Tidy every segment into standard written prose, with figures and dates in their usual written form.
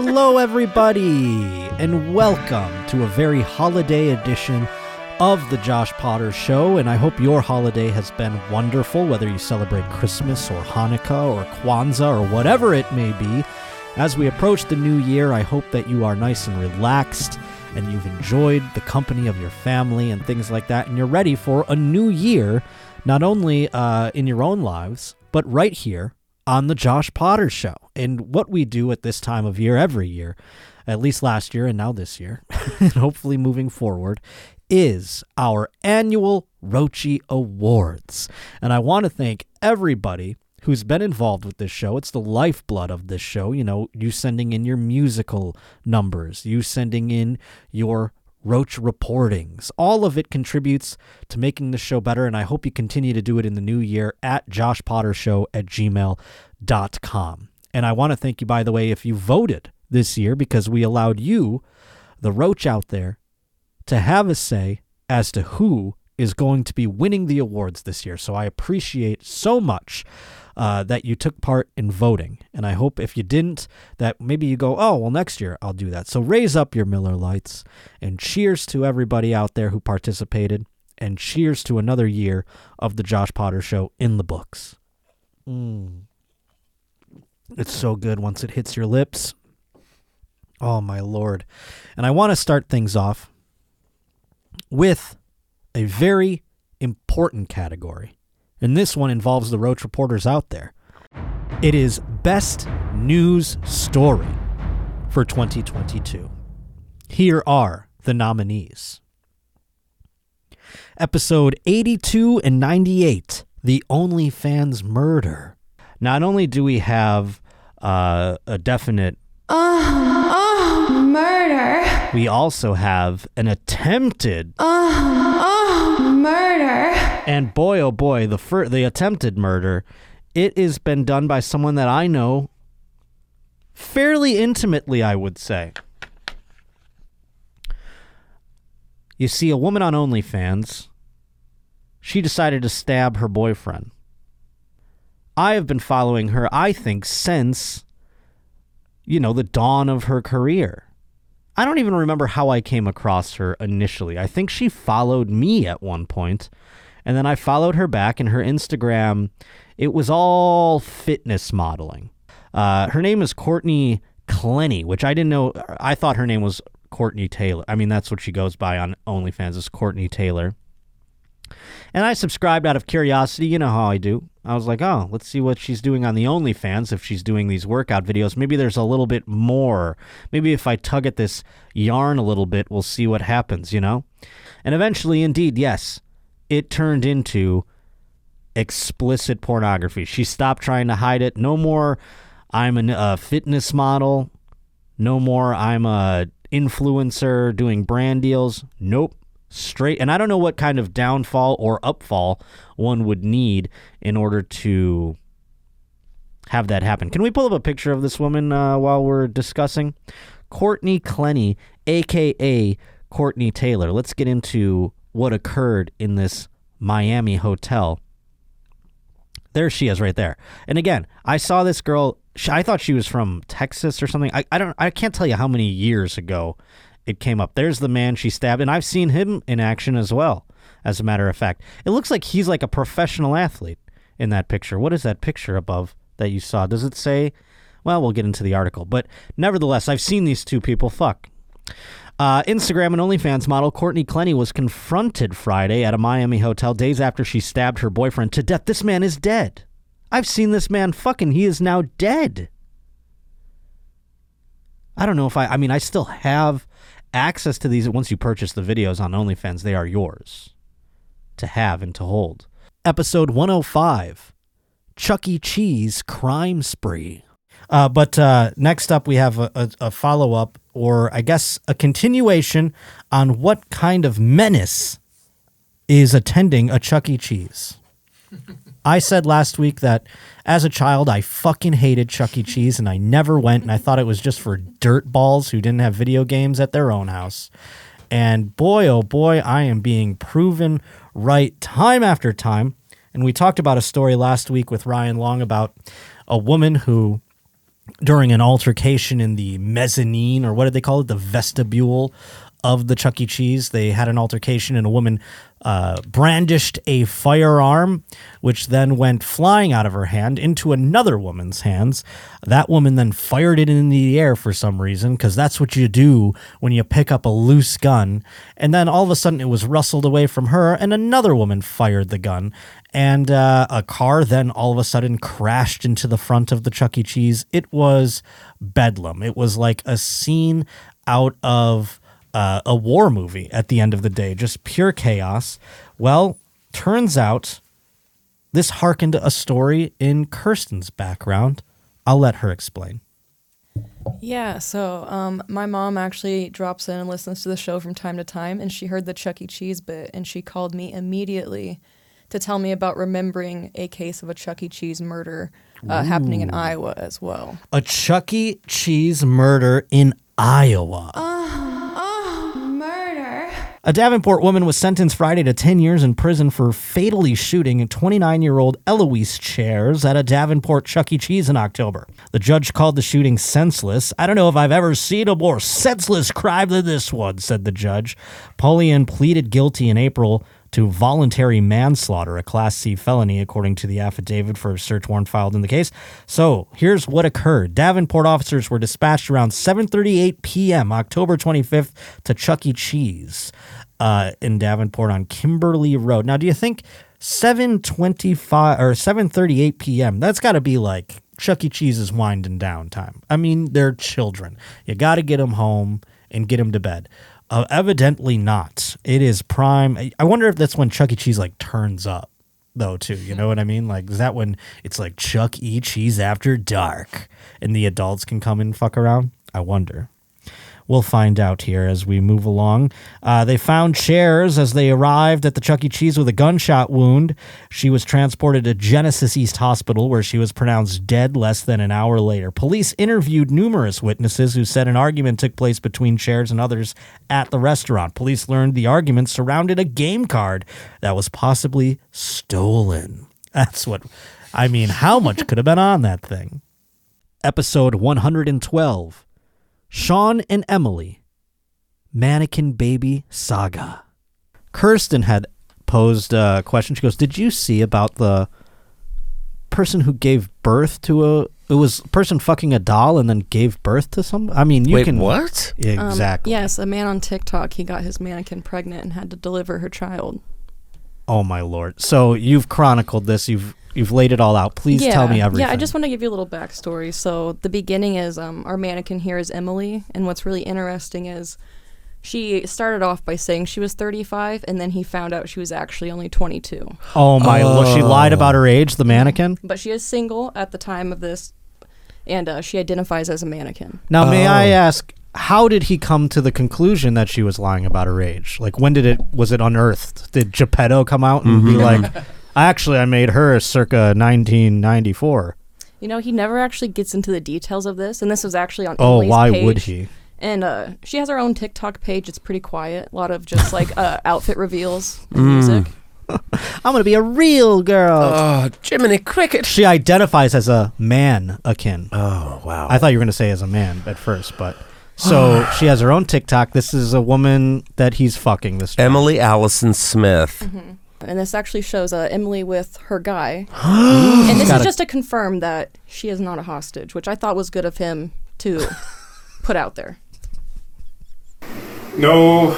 Hello, everybody, and welcome to a very holiday edition of the Josh Potter Show, and I hope your holiday has been wonderful, whether you celebrate Christmas or Hanukkah or Kwanzaa or whatever it may be. As we approach the new year, I hope that you are nice and relaxed, and you've enjoyed the company of your family and things like that, and you're ready for a new year, not only in your own lives, but right here on the Josh Potter Show. And what we do at this time of year, every year, at least last year and now this year, and hopefully moving forward, is our annual Roche Awards. And I want to thank everybody who's been involved with this show. It's the lifeblood of this show. You know, you sending in your musical numbers, you sending in your Roach reportings. All of it contributes to making the show better, and I hope you continue to do it in the new year at joshpottershow@gmail.com. And I want to thank you, by the way, if you voted this year, because we allowed you, the Roach out there, to have a say as to who is going to be winning the awards this year. So I appreciate so much that you took part in voting. And I hope if you didn't, that maybe you go, oh, well, next year I'll do that. So raise up your Miller Lights and cheers to everybody out there who participated, and cheers to another year of the Josh Potter Show in the books. It's so good once it hits your lips. Oh, my Lord. And I want to start things off with a very important category. And this one involves the Roach reporters out there. It is Best News Story for 2022. Here are the nominees. Episode 82 and 98, The OnlyFans Murder. Not only do we have a definite murder, we also have an attempted murder. And boy, oh boy, the attempted murder. It has been done by someone that I know fairly intimately, I would say. You see, a woman on OnlyFans, she decided to stab her boyfriend. I have been following her, I think, since, you know, the dawn of her career. I don't even remember how I came across her initially. I think she followed me at one point, and then I followed her back, and her Instagram, it was all fitness modeling. Her name is Courtney Clenney, which I didn't know. I thought her name was Courtney Taylor. I mean, that's what she goes by on OnlyFans, is Courtney Taylor. And I subscribed out of curiosity. You know how I do. I was like, oh, let's see what she's doing on the OnlyFans. If she's doing these workout videos, maybe there's a little bit more. Maybe if I tug at this yarn a little bit, we'll see what happens, you know? And eventually, indeed, yes, it turned into explicit pornography. She stopped trying to hide it. No more I'm a fitness model. No more I'm a influencer doing brand deals. Nope. Straight. And I don't know what kind of downfall or upfall one would need in order to have that happen. Can we pull up a picture of this woman while we're discussing? Courtney Clenney, a.k.a. Courtney Taylor. Let's get into what occurred in this Miami hotel. There she is right there. And again, I saw this girl. I thought she was from Texas or something. I can't tell you how many years ago it came up. There's the man she stabbed, and I've seen him in action as well, as a matter of fact. It looks like he's like a professional athlete in that picture. What is that picture above that you saw? Does it say? Well, we'll get into the article. But nevertheless, I've seen these two people fuck. Instagram and OnlyFans model Courtney Clenney was confronted Friday at a Miami hotel days after she stabbed her boyfriend to death. This man is dead. I've seen this man fucking. He is now dead. I don't know if I mean, I still have access to these. Once you purchase the videos on OnlyFans, they are yours to have and to hold. Episode 105, Chuck E. Cheese Crime Spree. But next up, we have a follow-up, or I guess a continuation on what kind of menace is attending a Chuck E. Cheese. I said last week that as a child, I fucking hated Chuck E. Cheese, and I never went, and I thought it was just for dirtballs who didn't have video games at their own house. And boy, oh boy, I am being proven right time after time. And we talked about a story last week with Ryan Long about a woman who during an altercation in the mezzanine, or what did they call it, the vestibule of the Chuck E. Cheese. They had an altercation, and a woman brandished a firearm, which then went flying out of her hand into another woman's hands. That woman then fired it in the air for some reason, because that's what you do when you pick up a loose gun. And then all of a sudden it was rustled away from her, and another woman fired the gun. And a car then all of a sudden crashed into the front of the Chuck E. Cheese. It was bedlam. It was like a scene out of a war movie at the end of the day, just pure chaos. Well, turns out this hearkened a story in Kirsten's background. I'll let her explain. Yeah, so my mom actually drops in and listens to the show from time to time, and she heard the Chuck E. Cheese bit, and she called me immediately to tell me about remembering a case of a Chuck E. Cheese murder happening in Iowa as well. A Chuck E. Cheese murder in Iowa. A Davenport woman was sentenced Friday to 10 years in prison for fatally shooting 29-year-old Eloise Chairs at a Davenport Chuck E. Cheese in October. The judge called the shooting senseless. "I don't know if I've ever seen a more senseless crime than this one," said the judge. Paulian pleaded guilty in April to voluntary manslaughter, a Class C felony, according to the affidavit for a search warrant filed in the case. So here's what occurred. Davenport officers were dispatched around 7:38 p.m. October 25th to Chuck E. Cheese in Davenport on Kimberly Road. Now, do you think 7:25 or 7:38 p.m., that's got to be like Chuck E. Cheese's winding down time? I mean, they're children. You got to get them home and get them to bed. Evidently not. It is prime. I wonder if that's when Chuck E. Cheese like turns up though too, you know what I mean? Like, is that when it's like Chuck E. Cheese after dark and the adults can come and fuck around? I wonder. We'll find out here as we move along. They found Chairs as they arrived at the Chuck E. Cheese with a gunshot wound. She was transported to Genesis East Hospital, where she was pronounced dead less than an hour later. Police interviewed numerous witnesses who said an argument took place between Chairs and others at the restaurant. Police learned the argument surrounded a game card that was possibly stolen. That's what, I mean, how much could have been on that thing? Episode 112. Sean and Emily, Mannequin Baby Saga. Kirsten had posed a question. She goes, "Did you see about the person who gave birth to a? It was a person fucking a doll and then gave birth to some. I mean, you Wait, can what exactly? Yes, a man on TikTok. He got his mannequin pregnant and had to deliver her child. Oh my lord! So you've chronicled this. You've laid it all out. Please tell me everything. Yeah, I just want to give you a little backstory. So the beginning is our mannequin here is Emily. And what's really interesting is she started off by saying she was 35, and then he found out she was actually only 22. Oh, my Lord. She lied about her age, the mannequin? But she is single at the time of this, and she identifies as a mannequin. Now, may I ask, how did he come to the conclusion that she was lying about her age? Like, when did it, was it unearthed? Did Geppetto come out and be like... Actually, I made her circa 1994. You know, he never actually gets into the details of this, and this was actually on Emily's page. Oh, why would he? And she has her own TikTok page. It's pretty quiet. A lot of just, like, outfit reveals and music. I'm going to be a real girl. Oh, Jiminy Cricket. She identifies as a man-akin. Oh, wow. I thought you were going to say as a man at first, but... So she has her own TikTok. This is a woman that he's fucking this time. Emily Allison Smith. Mm-hmm. And this actually shows Emily with her guy. And this is just to confirm that she is not a hostage, which I thought was good of him to put out there. No.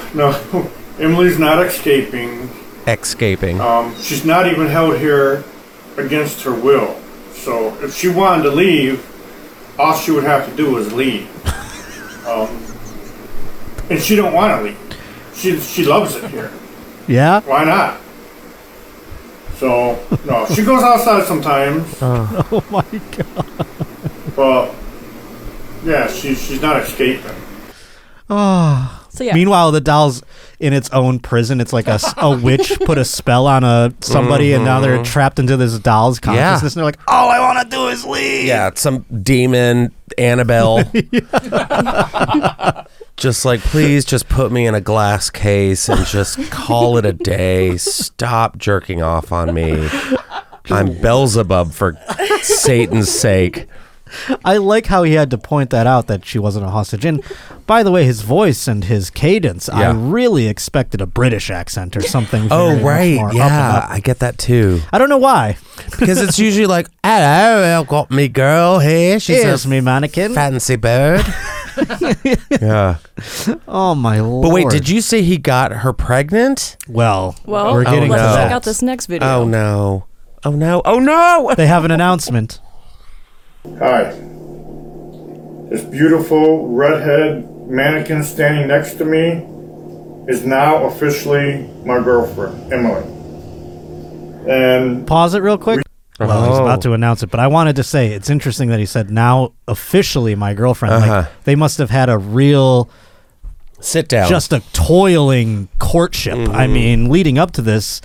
Emily's not escaping. She's not even held here against her will. So if she wanted to leave, all she would have to do was leave. And she don't want to leave. She loves it here. Yeah? Why not? So, no, she goes outside sometimes. Oh my God. But, yeah, she's not escaping. Oh. So, yeah. Meanwhile, the doll's in its own prison. It's like a witch put a spell on somebody, and now they're trapped into this doll's consciousness. Yeah. And they're like, all I want to do is leave. Yeah, it's some demon, Annabelle. Just like, please just put me in a glass case and just call it a day. Stop jerking off on me. I'm Beelzebub for Satan's sake. I like how he had to point that out, that she wasn't a hostage. And by the way, his voice and his cadence, I really expected a British accent or something. Oh, right. Yeah, up. I get that too. I don't know why. Because it's usually like, hello, I've got me girl here. Here's me mannequin. Fancy bird. Yeah. Oh, my Lord. But wait, did you say he got her pregnant? Well we're getting let's check out this next video. Oh, no. Oh, no. Oh, no. They have an announcement. Hi, this beautiful redhead mannequin standing next to me is now officially my girlfriend, Emily. And pause it real quick. Well, he's about to announce it, but I wanted to say it's interesting that he said now officially my girlfriend. Like, they must have had a real sit down, just a toiling courtship. Mm-hmm. I mean, leading up to this,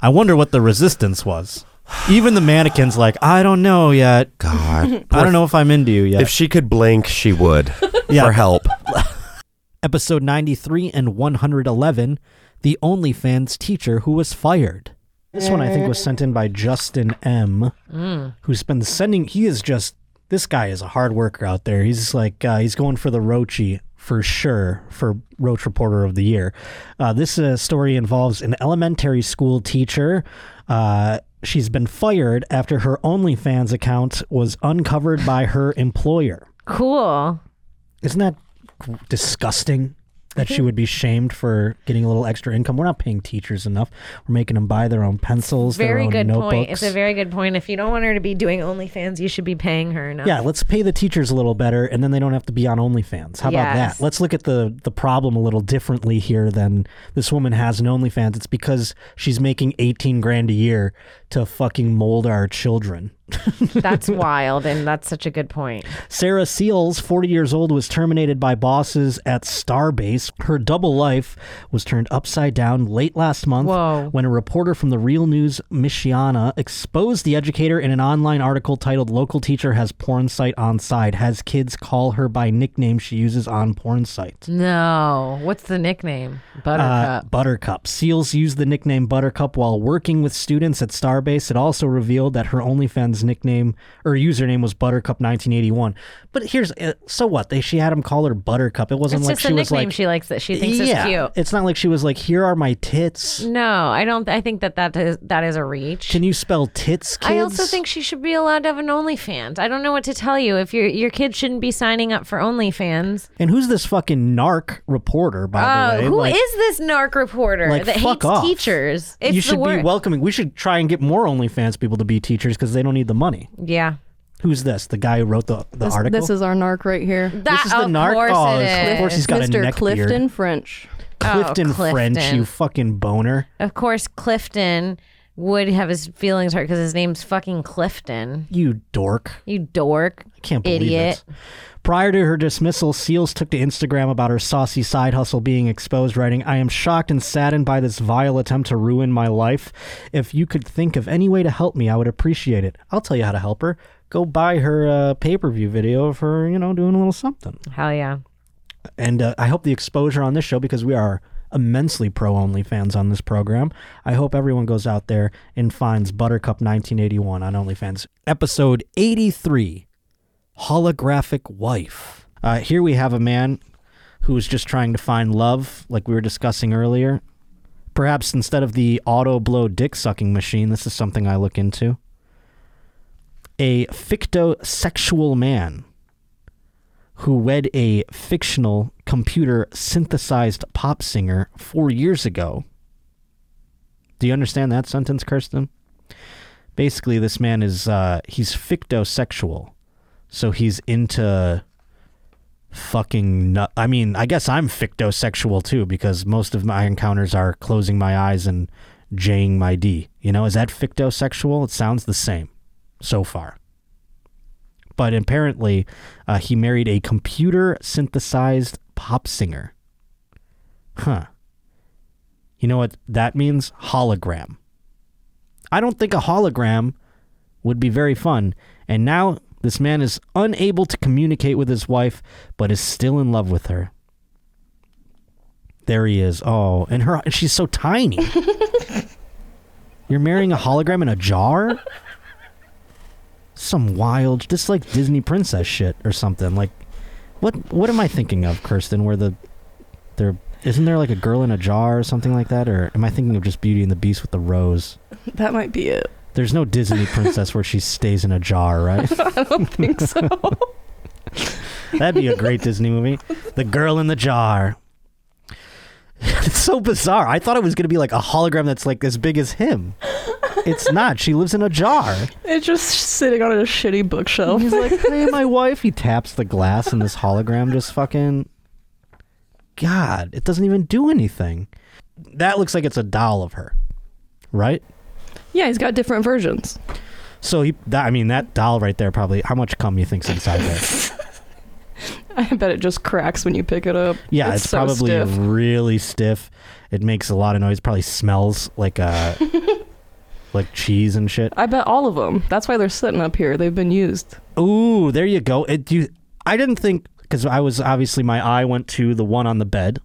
I wonder what the resistance was. Even the mannequin's like, I don't know yet. God. I don't know if I'm into you yet. If she could blink, she would. For help. Episode 93 and 111, the OnlyFans teacher who was fired. This one, I think, was sent in by Justin M, who's been sending... This guy is a hard worker out there. He's like, he's going for the Roachie for sure, for Roach Reporter of the Year. This story involves an elementary school teacher... she's been fired after her OnlyFans account was uncovered by her employer. Cool. Isn't that disgusting that she would be shamed for getting a little extra income? We're not paying teachers enough. We're making them buy their own pencils, their own notebooks. Point. It's a very good point. If you don't want her to be doing OnlyFans, you should be paying her enough. Yeah, let's pay the teachers a little better, and then they don't have to be on OnlyFans. How about that? Let's look at the problem a little differently here than this woman has an OnlyFans. It's because she's making $18,000 a year to fucking mold our children. That's wild, and that's such a good point. Sarah Seals, 40 years old, was terminated by bosses at Starbase. Her double life was turned upside down late last month when a reporter from the Real News Michiana exposed the educator in an online article titled "Local Teacher Has Porn Site on Side," has kids call her by nickname she uses on porn site. No. What's the nickname? Buttercup. Buttercup. Seals used the nickname Buttercup while working with students at Starbase. It also revealed that her OnlyFans nickname or username was Buttercup1981. But here's so what? She had him call her Buttercup. It wasn't like she was like. It's just a nickname she likes that she thinks is cute. It's not like she was like, here are my tits. No, I don't. I think that is a reach. Can you spell tits, kids? I also think she should be allowed to have an OnlyFans. I don't know what to tell you. If your kid shouldn't be signing up for OnlyFans. And who's this fucking narc reporter? By the way, who is this narc reporter that hates teachers? It's you should be welcoming. We should try and get more OnlyFans people to be teachers because they don't need the money. Yeah. Who's this? The guy who wrote the article? This is our narc right here. This is the narc? Oh, of course he's got a neck beard. Mr. Clifton French. French, you fucking boner. Of course Clifton would have his feelings hurt because his name's fucking Clifton. You dork. I can't believe it. Prior to her dismissal, Seals took to Instagram about her saucy side hustle being exposed, writing, "I am shocked and saddened by this vile attempt to ruin my life. If you could think of any way to help me, I would appreciate it." I'll tell you how to help her. Go buy her pay-per-view video of her, doing a little something. Hell yeah. And I hope the exposure on this show, because we are immensely pro-OnlyFans on this program, I hope everyone goes out there and finds Buttercup1981 on OnlyFans. Episode 83. Holographic wife. Here we have a man who is just trying to find love, like we were discussing earlier. Perhaps instead of the auto blow dick sucking machine, this is something I look into. A fictosexual man who wed a fictional computer synthesized pop singer 4 years ago. Do you understand that sentence, Kirsten? Basically, this man is he's fictosexual. So he's into fucking... I mean, I guess I'm fictosexual too, because most of my encounters are closing my eyes and jaying my D. Is that fictosexual? It sounds the same so far. But apparently, he married a computer-synthesized pop singer. Huh. You know what that means? Hologram. I don't think a hologram would be very fun. And now... this man is unable to communicate with his wife, but is still in love with her. There he is. Oh, and she's so tiny. You're marrying a hologram in a jar? some wild, just like Disney princess shit or something. Like, what am I thinking of, Kirsten? Where there isn't there like a girl in a jar or something like that, or am I thinking of just Beauty and the Beast with the rose? That might be it. There's no Disney princess where she stays in a jar, right? I don't think so. That'd be a great Disney movie. The Girl in the Jar. It's so bizarre. I thought it was going to be like a hologram that's like as big as him. It's not. She lives in a jar. It's just sitting on a shitty bookshelf. He's like, hey, my wife. He taps the glass and this hologram just fucking... God, it doesn't even do anything. That looks like it's a doll of her, right? Yeah, he's got different versions. So that doll right there probably... How much cum you think's inside there? I bet it just cracks when you pick it up. Yeah, it's so probably stiff. Really stiff. It makes a lot of noise. Probably smells like like cheese and shit. I bet all of them. That's why they're sitting up here. They've been used. Ooh, there you go. I didn't think, because I was obviously my eye went to the one on the bed,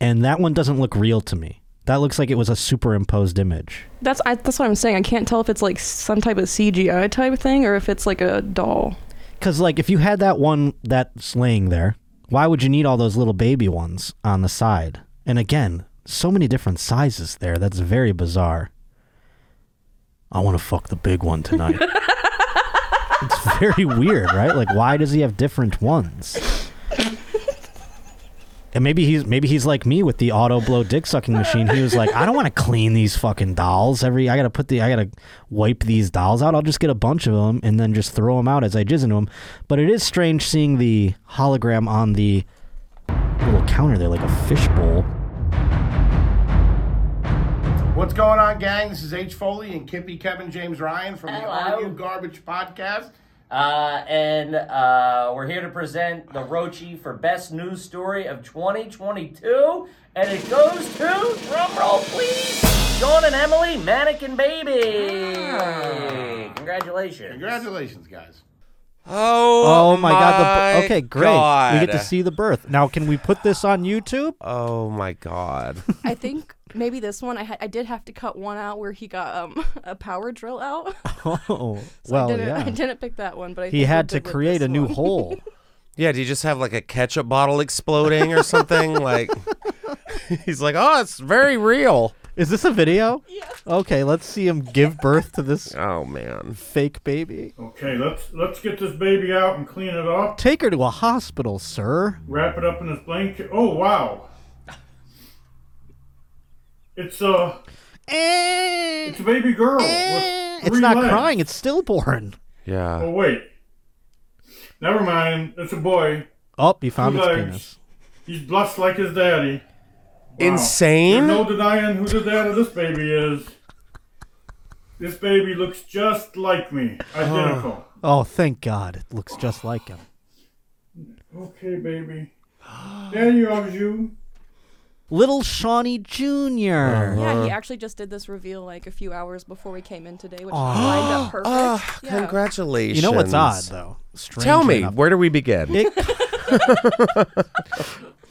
and that one doesn't look real to me. That looks like it was a superimposed image. That's what I'm saying. I can't tell if it's like some type of CGI type thing or if it's like a doll. Because, like, if you had that one that's laying there, why would you need all those little baby ones on the side? And again, so many different sizes there. That's very bizarre. I want to fuck the big one tonight. It's very weird, right? Like, why does he have different ones? And maybe he's like me with the auto blow dick sucking machine. He was like, I don't want to clean these fucking dolls. I gotta wipe these dolls out. I'll just get a bunch of them and then just throw them out as I jizz into them. But it is strange seeing the hologram on the little counter there, like a fishbowl. What's going on, gang? This is H. Foley and Kippy Kevin James Ryan from the Are You Garbage podcast. And we're here to present the Rochi for Best News Story of 2022, and it goes to, drumroll please, John and Emily, Mannequin Baby. Ah. Congratulations. Congratulations, guys. Oh my God. Okay, great. God. We get to see the birth. Now, can we put this on YouTube? Oh, my God. I think maybe this one, I did have to cut one out where he got a power drill out. Oh, so well, I didn't pick that one, but I think he had to create a new hole. Yeah, do you just have like a ketchup bottle exploding or something? Like, he's like, oh, it's very real. Is this a video? Yeah. Okay, let's see him give birth to this. Oh man, fake baby. Okay, let's get this baby out and clean it up. Take her to a hospital, sir. Wrap it up in this blanket. Oh wow, it's a baby girl. It's not legs. Crying. It's stillborn. Yeah. Oh wait, never mind. It's a boy. Oh, he found his penis. He's blessed like his daddy. Wow. Insane. There's no denying who the dad of this baby is. This baby looks just like me. Identical. Oh, thank God. It looks just like him. Okay, baby. Daddy loves you. Little Shawnee Jr. Yeah, he actually just did this reveal like a few hours before we came in today, which lined up perfect. Yeah. Congratulations. You know what's odd, though? Strange Tell me, enough, where do we begin?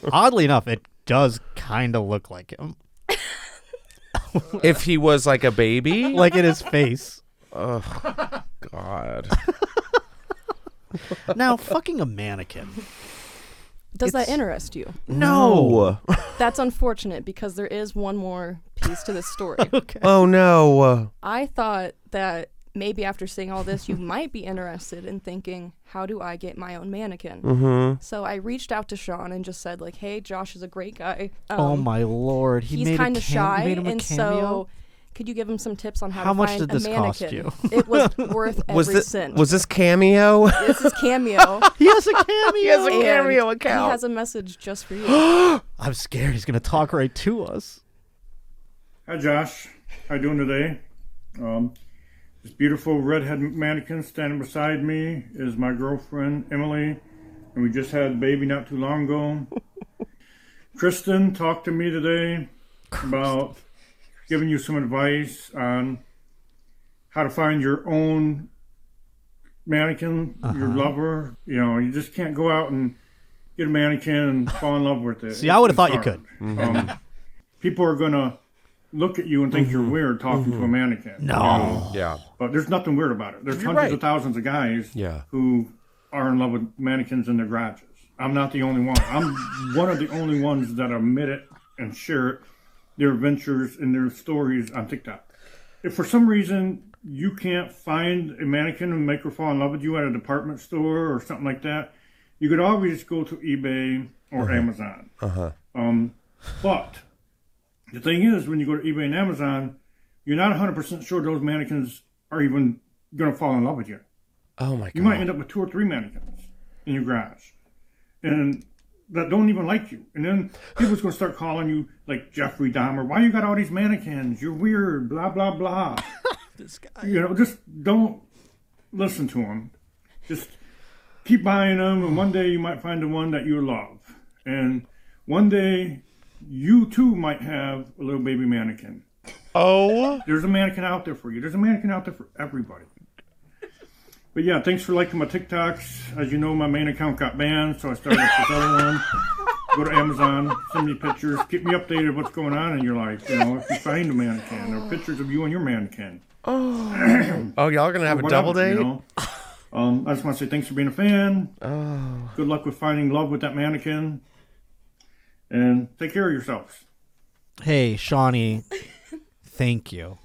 Oddly enough, it does kind of look like him. If he was like a baby? Like in his face. Oh, God. Now, fucking a mannequin. Does that interest you? No. That's unfortunate because there is one more piece to this story. Okay. Oh, no. I thought that maybe after seeing all this, you might be interested in thinking, how do I get my own mannequin? Mm-hmm. So I reached out to Sean and just said, like, hey, Josh is a great guy. Oh, my Lord. He's kind of shy. And so could you give him some tips on how to find a mannequin? How much did this cost you? It was worth every cent. Was this Cameo? This is Cameo. He has a Cameo. He has a Cameo account. He has a message just for you. I'm scared. He's going to talk right to us. Hi, Josh. How you doing today? This beautiful redhead mannequin standing beside me is my girlfriend, Emily, and we just had a baby not too long ago. Kristen talked to me today about giving you some advice on how to find your own mannequin, your lover. You know, you just can't go out and get a mannequin and fall in love with it. See, I would have thought you could. People are going to look at you and think you're weird talking to a mannequin. No. You know? Yeah. But there's nothing weird about it. There's hundreds of thousands of guys who are in love with mannequins in their garages. I'm not the only one. I'm one of the only ones that admit it and share it, their adventures and their stories on TikTok. If for some reason you can't find a mannequin and make her fall in love with you at a department store or something like that, you could always go to eBay or Amazon. But the thing is, when you go to eBay and Amazon, you're not 100% sure those mannequins are even going to fall in love with you. Oh, my God. You might end up with 2 or 3 mannequins in your garage. And that don't even like you. And then people's going to start calling you, like, Jeffrey Dahmer. Why you got all these mannequins? You're weird, blah, blah, blah. This guy. You know, just don't listen to them. Just keep buying them, and one day you might find the one that you love. And one day you, too, might have a little baby mannequin. Oh. There's a mannequin out there for you. There's a mannequin out there for everybody. But yeah, thanks for liking my TikToks. As you know, my main account got banned, so I started up this other one. Go to Amazon, send me pictures, keep me updated what's going on in your life. You know, if you find a mannequin or pictures of you and your mannequin. Oh, oh y'all gonna have a double date? You know? I just want to say thanks for being a fan. Oh, good luck with finding love with that mannequin, and take care of yourselves. Hey, Shawnee, thank you.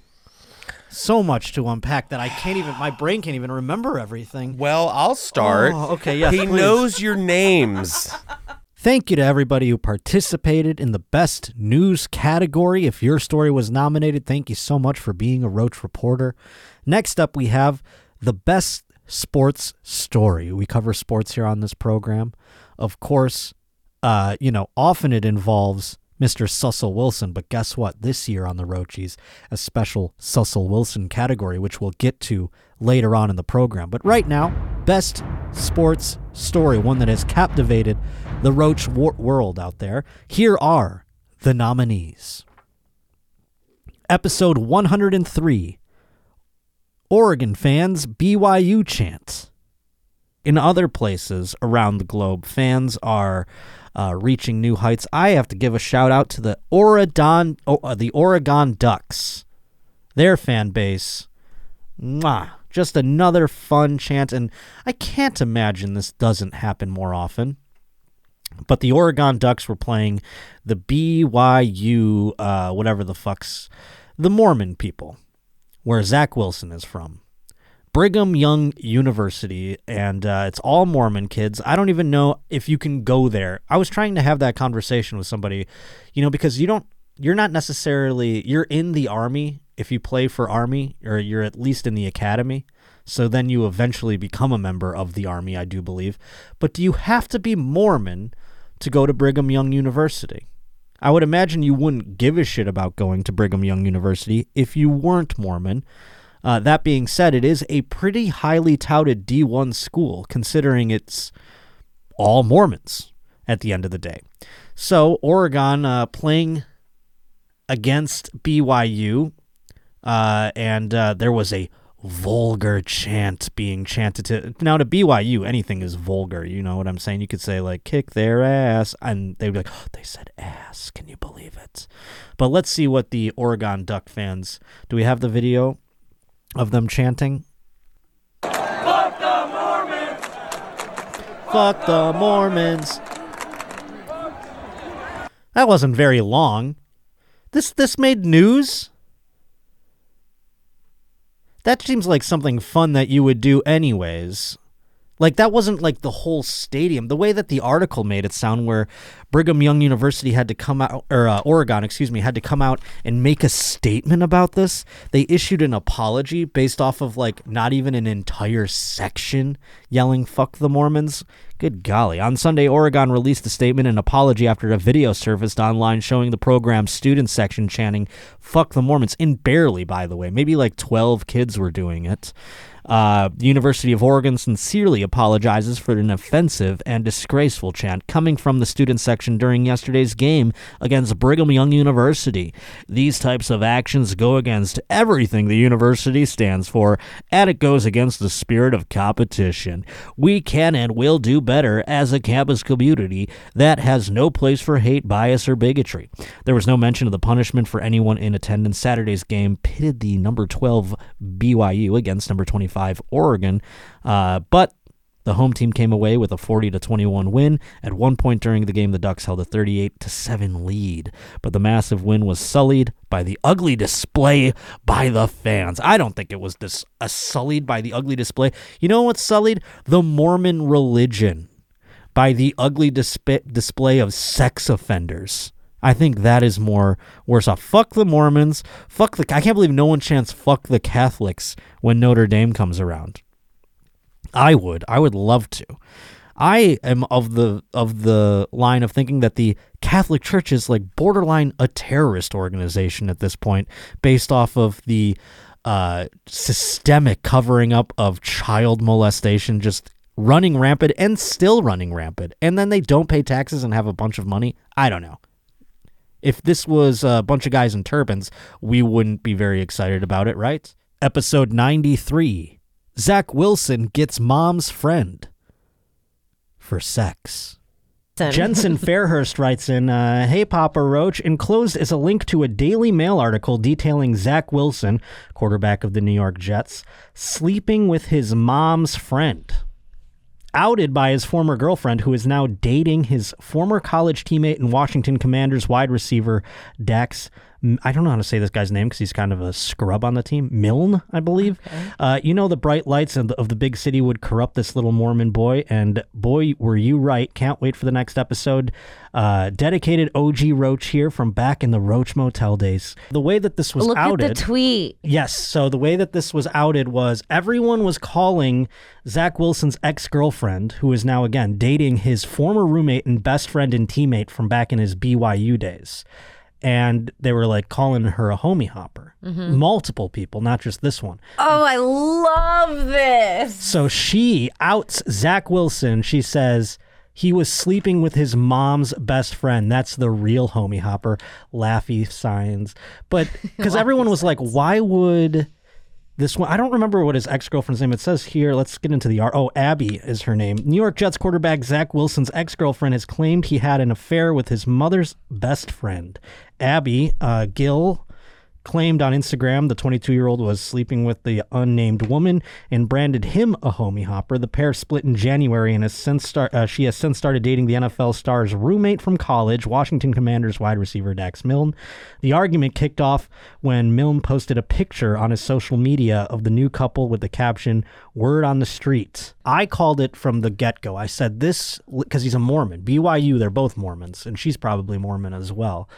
So much to unpack that I can't even, my brain can't even remember everything. Well, I'll start. Oh, okay, yes, he knows your names. Thank you to everybody who participated in the best news category. If your story was nominated, thank you so much for being a Roach reporter. Next up, we have the best sports story. We cover sports here on this program. Of course, you know, often it involves Mr. Sussel Wilson, but guess what? This year on the Roachies, a special Sussel Wilson category, which we'll get to later on in the program. But right now, best sports story, one that has captivated the Roach world out there. Here are the nominees. Episode 103, Oregon fans BYU chant. In other places around the globe, fans are reaching new heights. I have to give a shout out to the Oregon Ducks. Their fan base, just another fun chant, and I can't imagine this doesn't happen more often. But the Oregon Ducks were playing the BYU, whatever the fuck's, the Mormon people, where Zach Wilson is from. Brigham Young University, and it's all Mormon kids. I don't even know if you can go there. I was trying to have that conversation with somebody, you know, because you're not necessarily, you're in the Army if you play for Army, or you're at least in the academy. So then you eventually become a member of the Army, I do believe. But do you have to be Mormon to go to Brigham Young University? I would imagine you wouldn't give a shit about going to Brigham Young University if you weren't Mormon. That being said, it is a pretty highly touted D1 school, considering it's all Mormons at the end of the day. So Oregon playing against BYU, and there was a vulgar chant being chanted to. Now, to BYU, anything is vulgar. You know what I'm saying? You could say, like, kick their ass, and they'd be like, oh, they said ass. Can you believe it? But let's see what the Oregon Duck fans, do we have the video of them chanting? Fuck the Mormons! Fuck the Mormons! That wasn't very long. This made news? That seems like something fun that you would do anyways. Like, that wasn't like the whole stadium. The way that the article made it sound, where Brigham Young University had to come out, or Oregon, had to come out and make a statement about this. They issued an apology based off of, like, not even an entire section yelling, fuck the Mormons. Good golly. On Sunday, Oregon released a statement and apology after a video surfaced online showing the program's student section chanting, fuck the Mormons. And barely, by the way, maybe like 12 kids were doing it. The University of Oregon sincerely apologizes for an offensive and disgraceful chant coming from the student section during yesterday's game against Brigham Young University. These types of actions go against everything the university stands for, and it goes against the spirit of competition. We can and will do better as a campus community that has no place for hate, bias, or bigotry. There was no mention of the punishment for anyone in attendance. Saturday's game pitted the number 12 BYU against number 25 Oregon, but the home team came away with a 40-21 win. At one point during the game, the Ducks held a 38-7 lead, but the massive win was sullied by the ugly display by the fans. I don't think it was sullied by the ugly display. You know what's sullied? The Mormon religion by the ugly display of sex offenders. I think that is more worse off. Fuck the Mormons. I can't believe no one chants fuck the Catholics when Notre Dame comes around. I would love to. I am of the line of thinking that the Catholic Church is like borderline a terrorist organization at this point, based off of the systemic covering up of child molestation just running rampant and still running rampant. And then they don't pay taxes and have a bunch of money. I don't know. If this was a bunch of guys in turbans, we wouldn't be very excited about it, right? Episode 93. Zach Wilson gets mom's friend for sex. Jensen Fairhurst writes in, hey, Papa Roach, enclosed is a link to a Daily Mail article detailing Zach Wilson, quarterback of the New York Jets, sleeping with his mom's friend. Outed by his former girlfriend, who is now dating his former college teammate and Washington Commanders wide receiver, Dax. I don't know how to say this guy's name because he's kind of a scrub on the team. Milne, I believe. Okay. You know, the bright lights of the big city would corrupt this little Mormon boy, and boy, were you right. Can't wait for the next episode. Dedicated OG Roach here from back in the Roach Motel days. The way that this was outed... Look at the tweet. Yes, so the way that this was outed was everyone was calling Zach Wilson's ex-girlfriend, who is now, again, dating his former roommate and best friend and teammate from back in his BYU days. And they were like calling her a homie hopper. Mm-hmm. Multiple people, not just this one. Oh, I love this. So she outs Zach Wilson. She says he was sleeping with his mom's best friend. That's the real homie hopper. Laughy signs. But because everyone was like, why would this one? I don't remember what his ex-girlfriend's name. It says here, let's get into the R. Oh, Abby is her name. New York Jets quarterback Zach Wilson's ex-girlfriend has claimed he had an affair with his mother's best friend. Abby Gill claimed on Instagram the 22-year-old was sleeping with the unnamed woman and branded him a homie hopper. The pair split in January and she has since started dating the NFL star's roommate from college, Washington Commanders wide receiver Dax Milne. The argument kicked off when Milne posted a picture on his social media of the new couple with the caption, "Word on the street." I called it from the get-go. I said this because he's a Mormon. BYU, they're both Mormons, and she's probably Mormon as well.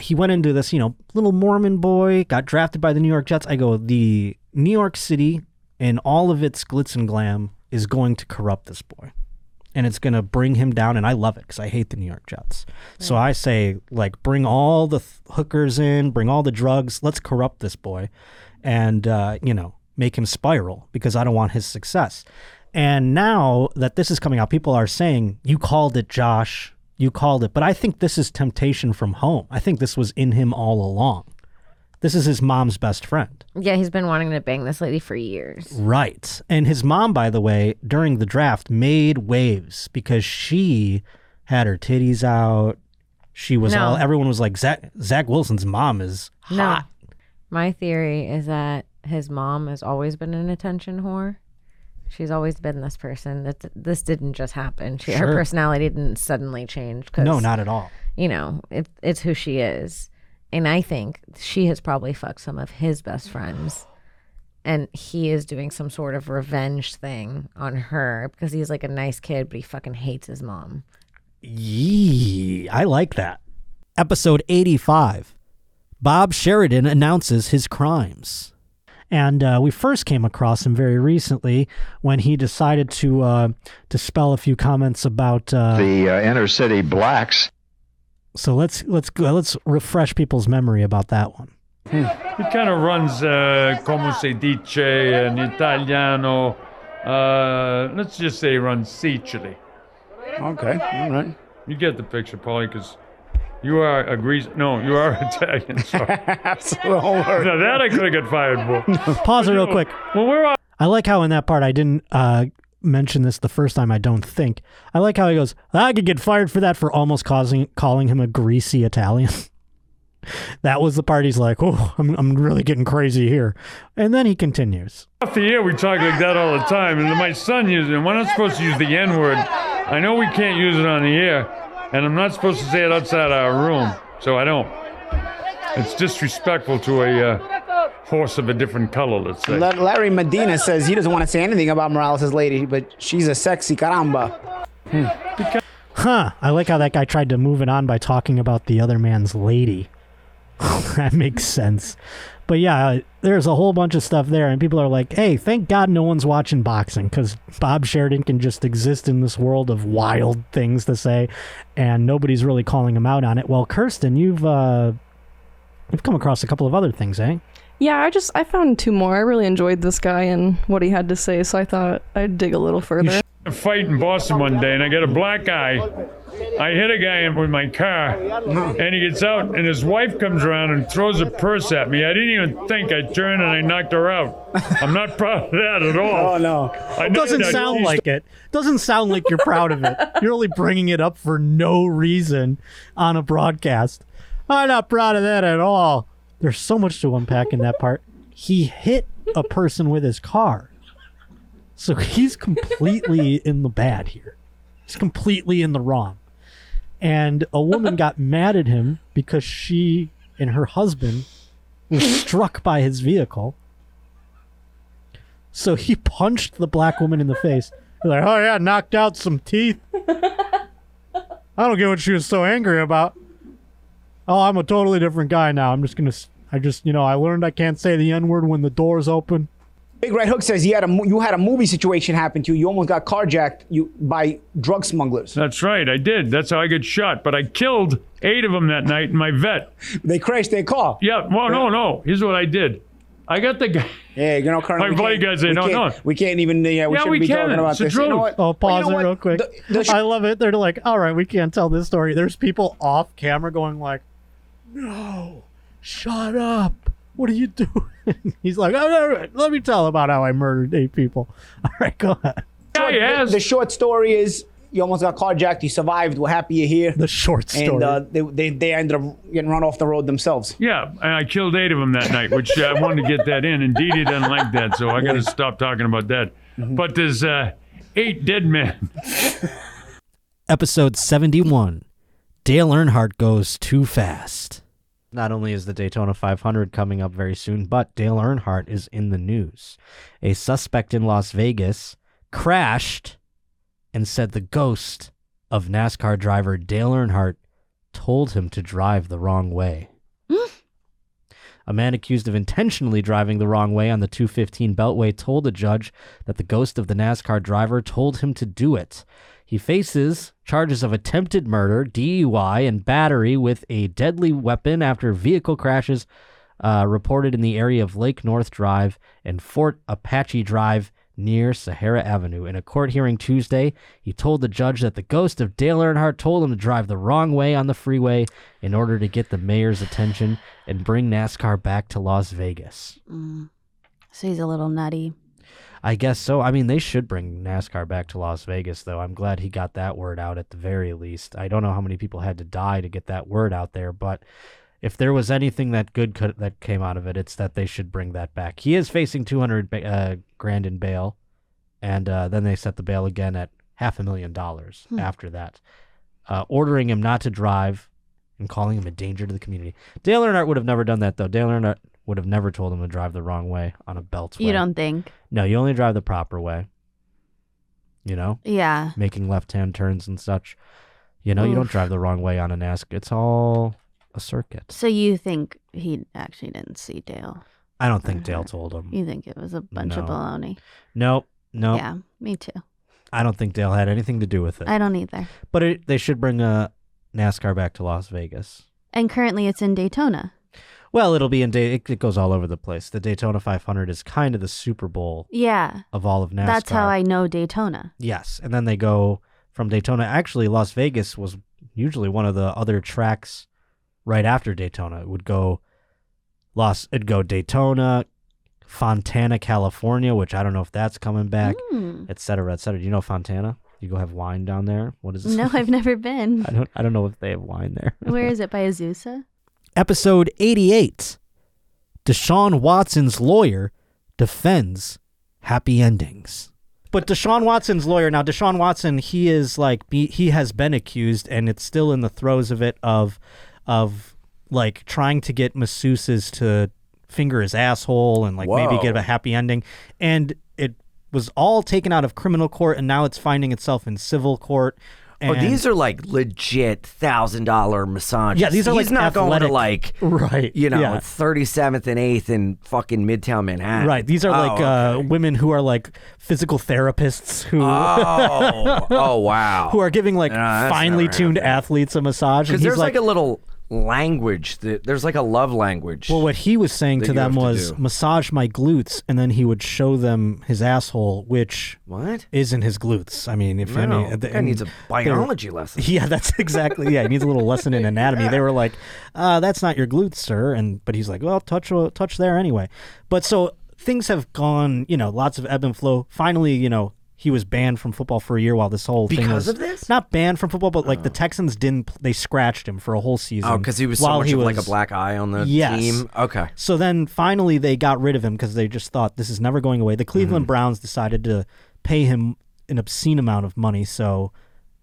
He went into this, little Mormon boy, got drafted by the New York Jets. I go, the New York City and all of its glitz and glam is going to corrupt this boy. And it's going to bring him down. And I love it because I hate the New York Jets. Right. So I say, bring all the hookers in, bring all the drugs. Let's corrupt this boy and, make him spiral because I don't want his success. And now that this is coming out, people are saying, you called it, Josh. You called it. But I think this is temptation from home. I think this was in him all along. This is his mom's best friend. Yeah, he's been wanting to bang this lady for years. Right. And his mom, by the way, during the draft made waves because she had her titties out. She was everyone was like, Zach Wilson's mom is hot. No. My theory is that his mom has always been an attention whore. She's always been this person. This didn't just happen. Her personality didn't suddenly change. No, not at all. It's who she is. And I think she has probably fucked some of his best friends. And he is doing some sort of revenge thing on her because he's like a nice kid, but he fucking hates his mom. Yee, I like that. Episode 85. Bob Sheridan announces his crimes. And we first came across him very recently when he decided to dispel a few comments about the inner city blacks. So let's refresh people's memory about that one. It kind of runs come si dice in Italiano. Let's just say runs Sicily. Okay, all right. You get the picture, Paulie, because. You are a Greece. No, you are Italian. Sorry. Absolutely. Now that I could have got fired for. Pause it real quick. Well, I like how in that part I didn't mentioned this the first time, I don't think. I like how he goes, I could get fired for that, for almost calling him a greasy Italian. That was the part he's like, oh, I'm really getting crazy here. And then he continues. Off the air, we talk like that all the time. And my son uses it. We're not supposed to use the N-word. I know we can't use it on the air. And I'm not supposed to say it outside our room. So I don't. It's disrespectful to a horse of a different color, let's say. Larry Medina says he doesn't want to say anything about Morales' lady, but she's a sexy caramba. I like how that guy tried to move it on by talking about the other man's lady. That makes sense. But yeah, there's a whole bunch of stuff there, and people are like, hey, thank God no one's watching boxing, because Bob Sheridan can just exist in this world of wild things to say, and nobody's really calling him out on it. Well, Kirsten, you've come across a couple of other things, eh? Yeah, I found two more. I really enjoyed this guy and what he had to say, so I thought I'd dig a little further. A fight in Boston one day, and I got a black eye. I hit a guy with my car, and he gets out, and his wife comes around and throws a purse at me. I didn't even think. I turned and I knocked her out. I'm not proud of that at all. Oh no, it doesn't sound like it. Doesn't sound like you're proud of it. You're only bringing it up for no reason on a broadcast. I'm not proud of that at all. There's so much to unpack in that part. He hit a person with his car. So he's completely in the bad here. He's completely in the wrong. And a woman got mad at him because she and her husband were struck by his vehicle. So he punched the black woman in the face. He's like, oh yeah, knocked out some teeth. I don't get what she was so angry about. Oh, I'm a totally different guy now. I learned I can't say the N-word when the door's open. Big Red Hook says you had a movie situation happen to you. You almost got carjacked by drug smugglers. That's right, I did. That's how I got shot. But I killed 8 of them that night in my vet. They crashed their car. Yeah, well, no. Here's what I did. I got the guy. Yeah, you know, Colonel. My buddy guys say, no. We can't even, we shouldn't be talking about this. You know, I'll pause it real quick. I love it. They're like, all right, we can't tell this story. There's people off camera going like, no, shut up. What are you doing? He's like, oh, let me tell about how I murdered 8 people. All right, go ahead. The short story is you almost got carjacked. You survived. We're happy you're here. The short story. And they ended up getting run off the road themselves. Yeah, and I killed 8 of them that night, which I wanted to get that in. And Dee Dee doesn't like that, so I got to stop talking about that. Mm-hmm. But there's 8 dead men. Episode 71, Dale Earnhardt goes too fast. Not only is the Daytona 500 coming up very soon, but Dale Earnhardt is in the news. A suspect in Las Vegas crashed and said the ghost of NASCAR driver Dale Earnhardt told him to drive the wrong way. A man accused of intentionally driving the wrong way on the 215 Beltway told a judge that the ghost of the NASCAR driver told him to do it. He faces charges of attempted murder, DUI, and battery with a deadly weapon after vehicle crashes reported in the area of Lake North Drive and Fort Apache Drive near Sahara Avenue. In a court hearing Tuesday, he told the judge that the ghost of Dale Earnhardt told him to drive the wrong way on the freeway in order to get the mayor's attention and bring NASCAR back to Las Vegas. So he's a little nutty. I guess so. I mean, they should bring NASCAR back to Las Vegas, though. I'm glad he got that word out at the very least. I don't know how many people had to die to get that word out there, but if there was anything that came out of it, it's that they should bring that back. He is facing $200,000 in bail, and then they set the bail again at $500,000 after that, ordering him not to drive and calling him a danger to the community. Dale Earnhardt would have never done that, though. Dale Earnhardt would have never told him to drive the wrong way on a beltway. You don't think? No, you only drive the proper way. You know? Yeah. Making left-hand turns and such. You know, You don't drive the wrong way on a NASCAR. It's all a circuit. So you think he actually didn't see Dale? I don't think Dale told him. You think it was a bunch of baloney? No. Yeah, me too. I don't think Dale had anything to do with it. I don't either. But they should bring NASCAR back to Las Vegas. And currently it's in Daytona. Well, it'll be in it goes all over the place. The Daytona 500 is kind of the Super Bowl of all of NASCAR. That's how I know Daytona. Yes, and then they go from Daytona. Actually, Las Vegas was usually one of the other tracks right after Daytona. It'd go Daytona, Fontana, California, which I don't know if that's coming back, et cetera, et cetera. Do you know Fontana? You go have wine down there? What is this? No, I've never been. I don't know if they have wine there. Where is it? By Azusa? Episode 88. Deshaun Watson's lawyer defends happy endings. But Deshaun Watson's lawyer, now Deshaun Watson, he has been accused, and it's still in the throes of it, of like trying to get masseuses to finger his asshole and like maybe get a happy ending. And it was all taken out of criminal court, and now it's finding itself in civil court. And these are like legit $1,000 massages. Yeah, these are like athletic. He's not going to like, right, 37th and 8th in fucking Midtown Manhattan. Right, these are women who are like physical therapists who who are giving like finely tuned athletes a massage. Because there's like a little language, there's like a love language. Well, what he was saying to them was massage my glutes, and then he would show them his asshole, which isn't his glutes. I mean, if any, that needs a biology lesson. Yeah, that's exactly. Yeah, he needs a little lesson in anatomy. Yeah. They were like, "That's not your glutes, sir," but he's like, "Well, touch there anyway." But so things have gone, lots of ebb and flow. Finally, he was banned from football for a year while this whole thing was... Because of this? Not banned from football, but the Texans they scratched him for a whole season. Oh, because he was like a black eye on the team? Okay. So then finally they got rid of him because they just thought this is never going away. The Cleveland Browns decided to pay him an obscene amount of money, so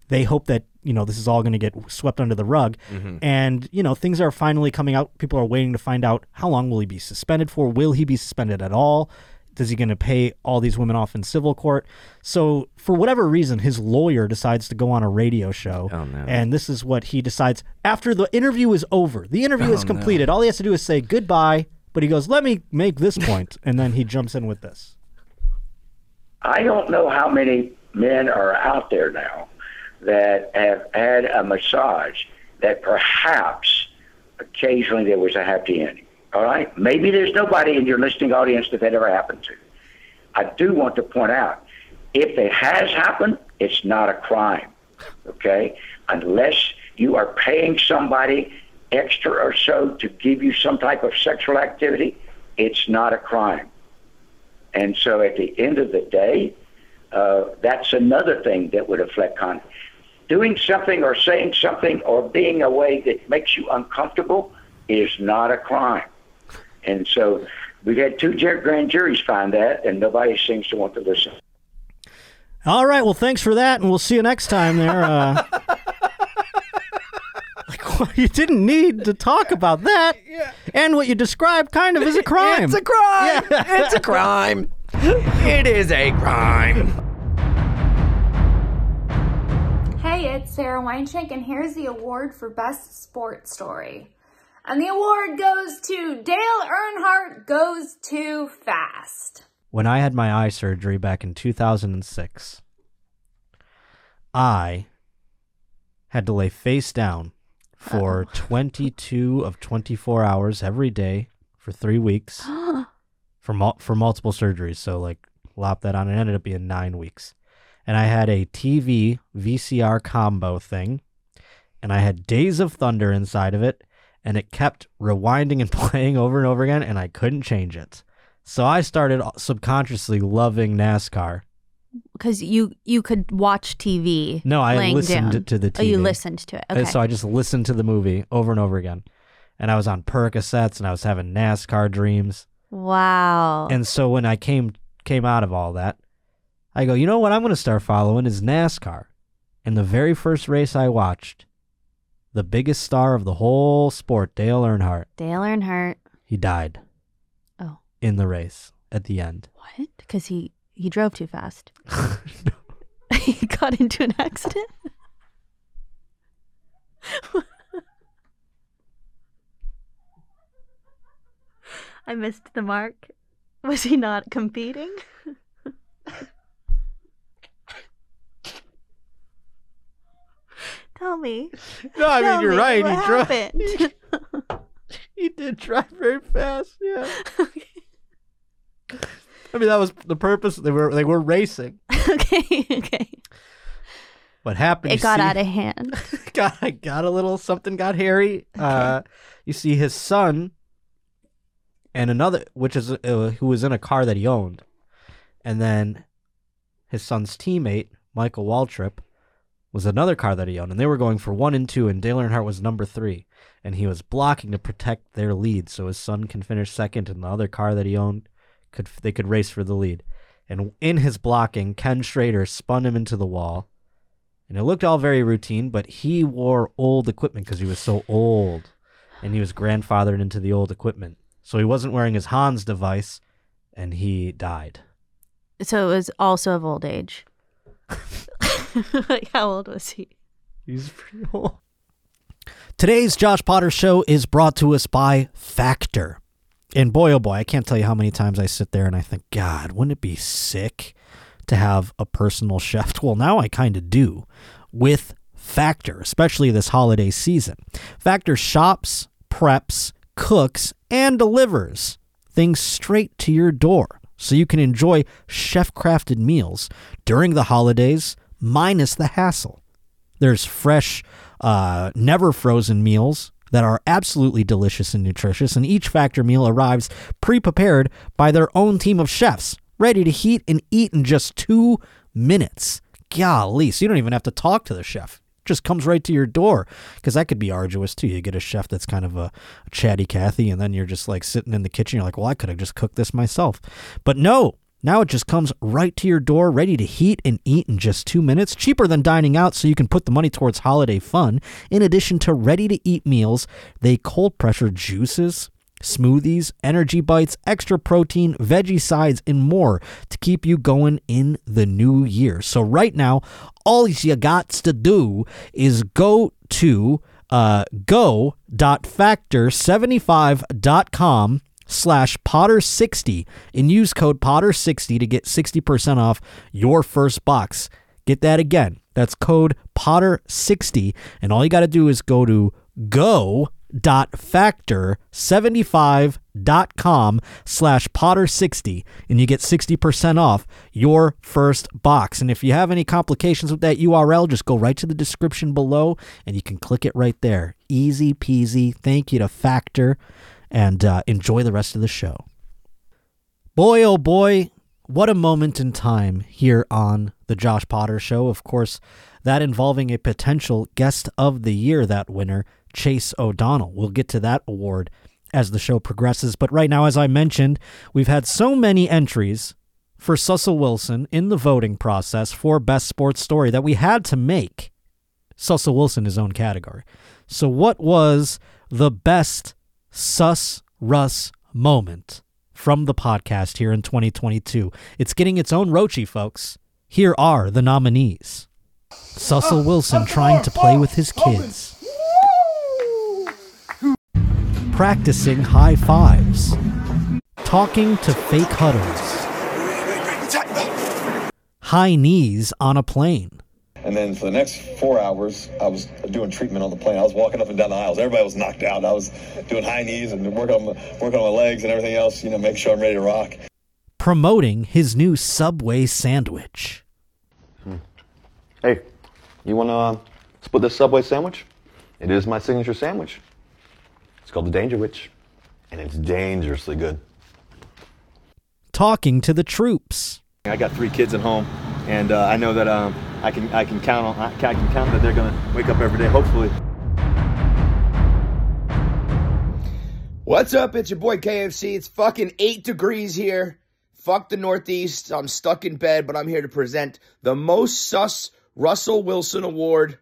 they hope that, this is all going to get swept under the rug. Mm-hmm. And, things are finally coming out. People are waiting to find out how long will he be suspended for? Will he be suspended at all? Is he going to pay all these women off in civil court? So for whatever reason, his lawyer decides to go on a radio show. Oh, no. And this is what he decides after the interview is over. The interview is completed. No. All he has to do is say goodbye. But he goes, let me make this point. And then he jumps in with this. I don't know how many men are out there now that have had a massage that perhaps occasionally there was a happy ending. All right? Maybe there's nobody in your listening audience that that ever happened to. I do want to point out, if it has happened, it's not a crime, okay? Unless you are paying somebody extra or so to give you some type of sexual activity, it's not a crime. And so at the end of the day, that's another thing that would affect on doing something or saying something or being a way that makes you uncomfortable is not a crime. And so we've had two grand juries find that, and nobody seems to want to listen. All right, well, thanks for that, and we'll see you next time there. Well, you didn't need to talk about that. Yeah. And what you described kind of is a crime. It's a crime. Yeah. It's a crime. It is a crime. Hey, it's Sarah Weinschenk, and here's the award for Best Sports Story. And the award goes to Dale Earnhardt Goes Too Fast. When I had my eye surgery back in 2006, I had to lay face down for 22 of 24 hours every day for 3 weeks for multiple surgeries. So like lop that on. It ended up being 9 weeks. And I had a TV VCR combo thing, and I had Days of Thunder inside of it. And it kept rewinding and playing over and over again, and I couldn't change it. So I started subconsciously loving NASCAR. Because you could watch TV. No, I listened to the TV. Oh, you listened to it. Okay. And so I just listened to the movie over and over again. And I was on Percocets, and I was having NASCAR dreams. Wow. And so when I came out of all that, I go, you know what I'm going to start following is NASCAR. And the very first race I watched, the biggest star of the whole sport, Dale Earnhardt. Dale Earnhardt. He died. Oh. In the race at the end. What? Because he drove too fast. He got into an accident? I missed the mark. Was he not competing? Tell me. No, I mean, you're right. He did drive very fast, yeah. Okay. I mean, that was the purpose. They were racing. Okay. What happened? It got out of hand. Got a little, something got hairy. Okay. You see his son and another, which is who was in a car that he owned. And then his son's teammate, Michael Waltrip, was another car that he owned, and they were going for 1 and 2, and Dale Earnhardt was number 3, and he was blocking to protect their lead so his son can finish second, and the other car that he owned could race for the lead. And in his blocking, Ken Schrader spun him into the wall, and it looked all very routine, but he wore old equipment because he was so old, and he was grandfathered into the old equipment, so he wasn't wearing his Hans device, and he died. So it was also of old age. Like, how old was he? He's pretty old. Today's Josh Potter Show is brought to us by Factor. And boy, oh boy, I can't tell you how many times I sit there and I think, God, wouldn't it be sick to have a personal chef? Well, now I kind of do with Factor, especially this holiday season. Factor shops, preps, cooks, and delivers things straight to your door, so you can enjoy chef-crafted meals during the holidays, minus the hassle. There's fresh, never-frozen meals that are absolutely delicious and nutritious, and each Factor meal arrives pre-prepared by their own team of chefs, ready to heat and eat in just 2 minutes. Golly, so you don't even have to talk to the chef. It just comes right to your door, because that could be arduous, too. You get a chef that's kind of a chatty Cathy, and then you're just like sitting in the kitchen. You're like, well, I could have just cooked this myself. But no, now it just comes right to your door, ready to heat and eat in just 2 minutes. Cheaper than dining out, so you can put the money towards holiday fun. In addition to ready-to-eat meals, they cold pressure juices, smoothies, energy bites, extra protein, veggie sides, and more to keep you going in the new year. So right now, all you got to do is go to go.factor75.com/Potter60 and use code Potter60 to get 60% off your first box. Get that again. That's code Potter60, and all you got to do is go to go.factor75.com/Potter60 and you get 60% off your first box. And if you have any complications with that URL, just go right to the description below and you can click it right there. Easy peasy. Thank you to Factor, and enjoy the rest of the show. Boy, oh boy, what a moment in time here on the Josh Potter Show. Of course, that involving a potential guest of the year, that winner, Chase O'Donnell. We'll get to that award as the show progresses. But right now, as I mentioned, we've had so many entries for Cecil Wilson in the voting process for Best Sports Story that we had to make Cecil Wilson his own category. So what was the best Sus Russ moment from the podcast here in 2022? It's getting its own Rochi, folks. Here are the nominees. Cecil Wilson trying to play with his kids. Practicing high fives. Talking to fake huddles. High knees on a plane. And then for the next 4 hours, I was doing treatment on the plane. I was walking up and down the aisles. Everybody was knocked out. I was doing high knees and working on my legs and everything else, you know, make sure I'm ready to rock. Promoting his new Subway sandwich. Hey, you want to split this Subway sandwich? It is my signature sandwich. It's called the Danger Witch, and it's dangerously good. Talking to the troops. I got 3 kids at home, and I know that... I can count that they're gonna wake up every day, hopefully. What's up? It's your boy KFC. It's fucking 8 degrees here. Fuck the Northeast. I'm stuck in bed, but I'm here to present the most sus Russell Wilson award.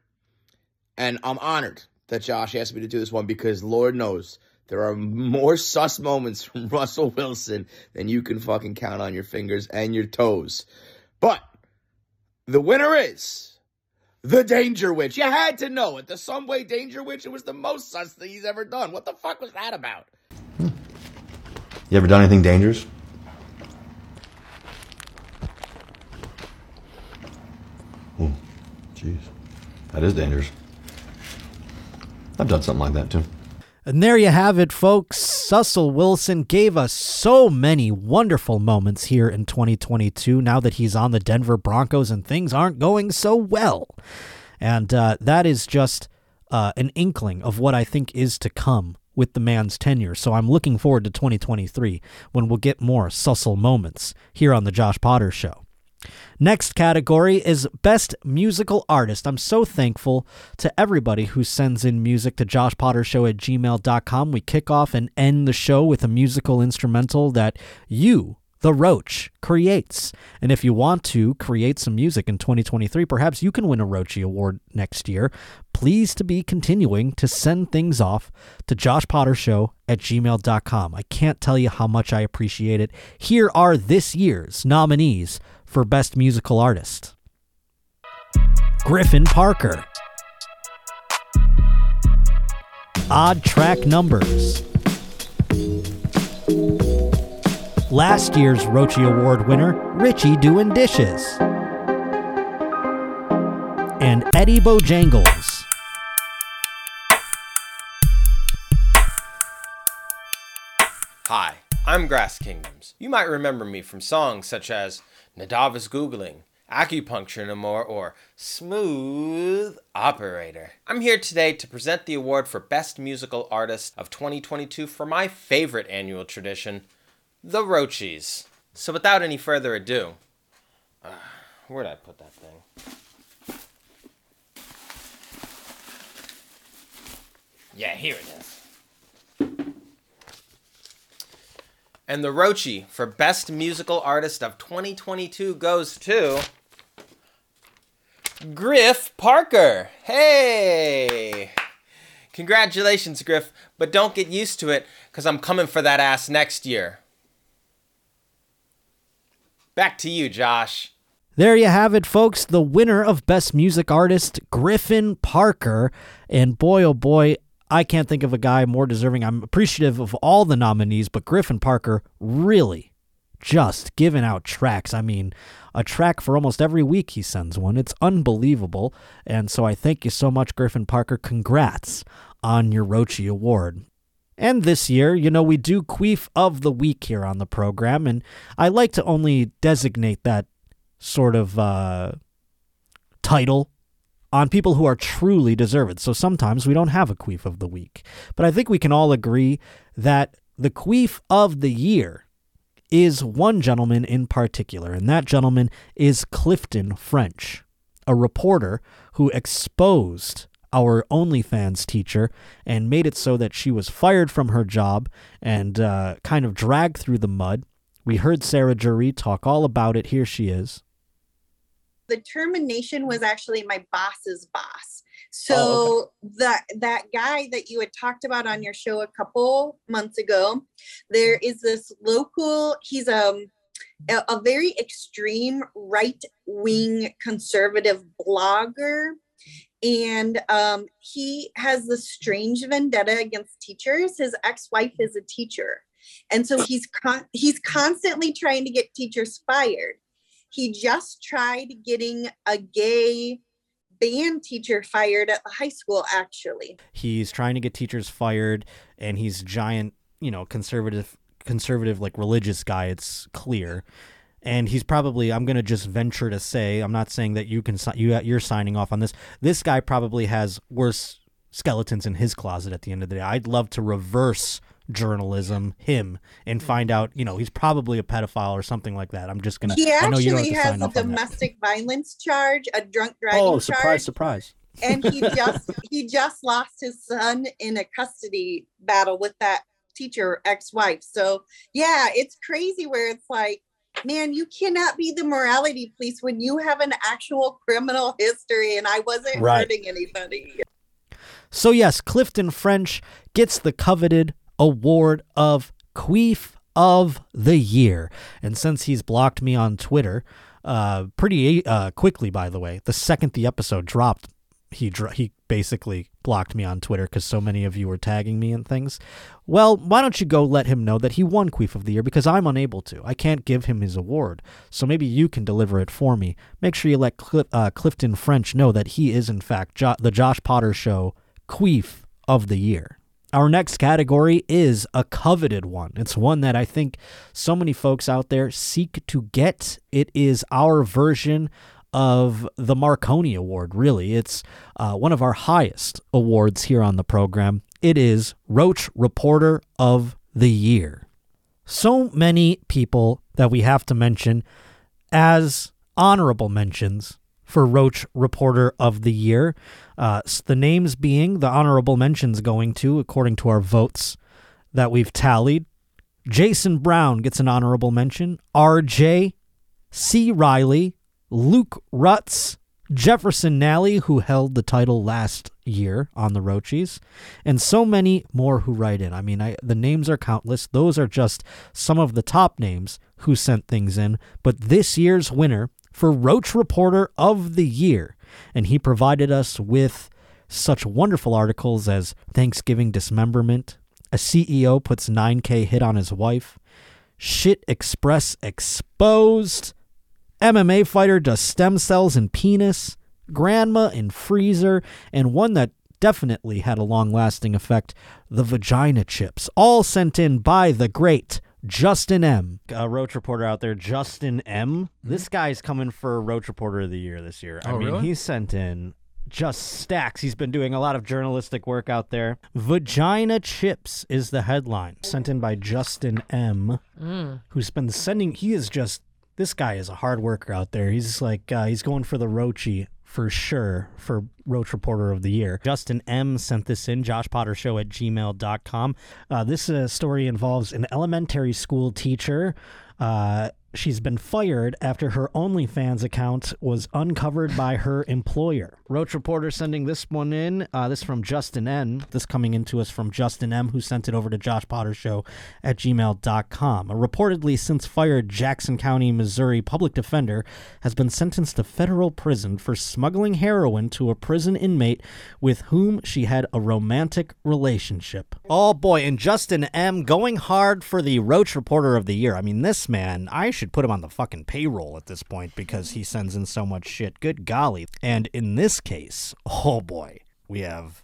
And I'm honored that Josh asked me to do this one, because Lord knows there are more sus moments from Russell Wilson than you can fucking count on your fingers and your toes. But the winner is the Danger Witch. You had to know it. The Subway Danger Witch. It was the most sus thing he's ever done. What the fuck was that about? You ever done anything dangerous? Oh, jeez. That is dangerous. I've done something like that, too. And there you have it, folks. Cecil Wilson gave us so many wonderful moments here in 2022, now that he's on the Denver Broncos and things aren't going so well. And that is just an inkling of what I think is to come with the man's tenure. So I'm looking forward to 2023 when we'll get more Sussel moments here on the Josh Potter Show. Next category is Best Musical Artist. I'm so thankful to everybody who sends in music to joshpottershow@gmail.com. We kick off and end the show with a musical instrumental that you, the Roach, creates. And if you want to create some music in 2023, perhaps you can win a Roachie Award next year. Please to be continuing to send things off to joshpottershow@gmail.com. I can't tell you how much I appreciate it. Here are this year's nominees for Best Musical Artist. Griffin Parker. Odd Track Numbers. Last year's Roachie Award winner, Richie Doing Dishes. And Eddie Bojangles. Hi, I'm Grass Kingdoms. You might remember me from songs such as Nadav Is Googling, Acupuncture No More, or Smooth Operator. I'm here today to present the award for Best Musical Artist of 2022 for my favorite annual tradition, the Roachies. So without any further ado, where'd I put that thing? Yeah, here it is. And the Roachie for Best Musical Artist of 2022 goes to Griff Parker. Hey! Congratulations, Griff, but don't get used to it, because I'm coming for that ass next year. Back to you, Josh. There you have it, folks. The winner of Best Music Artist, Griffin Parker. And boy, oh boy, I can't think of a guy more deserving. I'm appreciative of all the nominees, but Griffin Parker really just giving out tracks. I mean, a track for almost every week he sends one. It's unbelievable. And so I thank you so much, Griffin Parker. Congrats on your Roachie Award. And this year, you know, we do Queef of the Week here on the program, and I like to only designate that sort of title on people who are truly deserved. So sometimes we don't have a Queef of the Week. But I think we can all agree that the Queef of the Year is one gentleman in particular, and that gentleman is Clifton French, a reporter who exposed our OnlyFans teacher and made it so that she was fired from her job and kind of dragged through the mud. We heard Sarah Jury talk all about it. Here she is. The termination was actually my boss's boss. So that guy that you had talked about on your show a couple months ago, there is this local, he's a very extreme right-wing conservative blogger. And he has this strange vendetta against teachers. His ex-wife is a teacher. And so he's constantly trying to get teachers fired. He just tried getting a gay band teacher fired at the high school, actually. He's trying to get teachers fired, and he's giant, you know, conservative, like religious guy, it's clear. And he's probably, I'm going to just venture to say, I'm not saying that you're signing off on this. This guy probably has worse skeletons in his closet at the end of the day. I'd love to reverse journalism him and find out, you know, he's probably a pedophile or something like that. I'm just going to. He actually has a domestic violence charge, a drunk driving charge. Oh, surprise, surprise. And he just lost his son in a custody battle with that teacher ex-wife. So, yeah, it's crazy where it's like, man, you cannot be the morality police when you have an actual criminal history, and I wasn't hurting anybody. So yes, Clifton French gets the coveted award of Queef of the Year. And since he's blocked me on Twitter pretty quickly, by the way, the second the episode dropped, he basically blocked me on Twitter because so many of you were tagging me and things. Well, why don't you go let him know that he won Queef of the Year, because I'm unable to. I can't give him his award. So maybe you can deliver it for me. Make sure you let Clifton French know that he is, in fact, the Josh Potter Show Queef of the Year. Our next category is a coveted one. It's one that I think so many folks out there seek to get. It is our version of the Marconi Award, really. It's one of our highest awards here on the program. it is Roach Reporter of the Year. So many people that we have to mention as honorable mentions for Roach Reporter of the Year. The names being, the honorable mentions going to, according to our votes that we've tallied, Jason Brown gets an honorable mention, RJ, C. Riley, Luke Rutz, Jefferson Nally, who held the title last year on the Roachies, and so many more who write in. I mean, the names are countless. Those are just some of the top names who sent things in. But this year's winner for Roach Reporter of the Year, and he provided us with such wonderful articles as Thanksgiving Dismemberment, a CEO puts 9K hit on his wife, Shit Express exposed, MMA fighter does stem cells in penis, grandma in freezer, and one that definitely had a long-lasting effect, the vagina chips, all sent in by the great Justin M. A Roach Reporter out there, Justin M. This guy's coming for Roach Reporter of the Year this year. I mean, really? He sent in just stacks. He's been doing a lot of journalistic work out there. Vagina chips is the headline, sent in by Justin M, who's been sending, this guy is a hard worker out there. He's like, he's going for the Roachie for sure for Roach Reporter of the Year. Justin M sent this in, joshpottershow@gmail.com. This story involves an elementary school teacher. She's been fired after her OnlyFans account was uncovered by her employer. Roach Reporter sending this one in. This from Justin N. This coming into us from Justin M, who sent it over to joshpottershow@gmail.com. A reportedly since fired Jackson County, Missouri public defender has been sentenced to federal prison for smuggling heroin to a prison inmate with whom she had a romantic relationship. Oh boy, and Justin M going hard for the Roach Reporter of the Year. I mean, this man, I should put him on the fucking payroll at this point because he sends in so much shit. Good golly. And in this case, oh boy, we have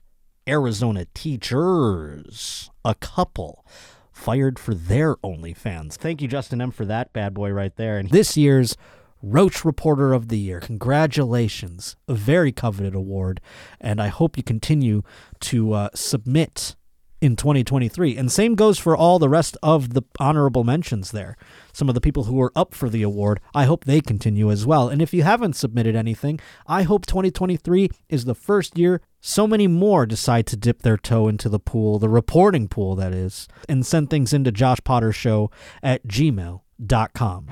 Arizona teachers, a couple fired for their OnlyFans. Thank you, Justin M, for that bad boy right there. And this year's Roach Reporter of the Year. Congratulations. A very coveted award. And I hope you continue to submit in 2023. And same goes for all the rest of the honorable mentions there. Some of the people who were up for the award, I hope they continue as well. And if you haven't submitted anything, I hope 2023 is the first year so many more decide to dip their toe into the pool, the reporting pool that is, and send things into joshpottershow@gmail.com.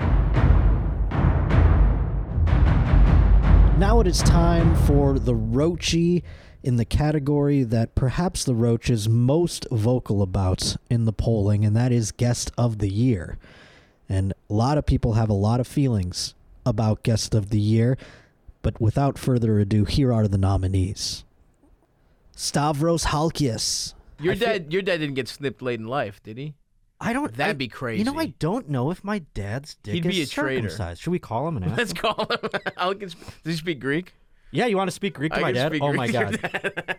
Now it is time for the Roachie, in the category that perhaps the Roach is most vocal about in the polling, and that is Guest of the Year. And a lot of people have a lot of feelings about Guest of the Year, but without further ado, here are the nominees. Stavros Halkias. Your dad didn't get snipped late in life, did he? That'd be crazy. You know, I don't know if my dad's dick is circumcised. Traitor. Should we call him and ask? Let's call him. Halkias. Does he speak Greek? Yeah, you want to speak Greek to my dad? Oh my God,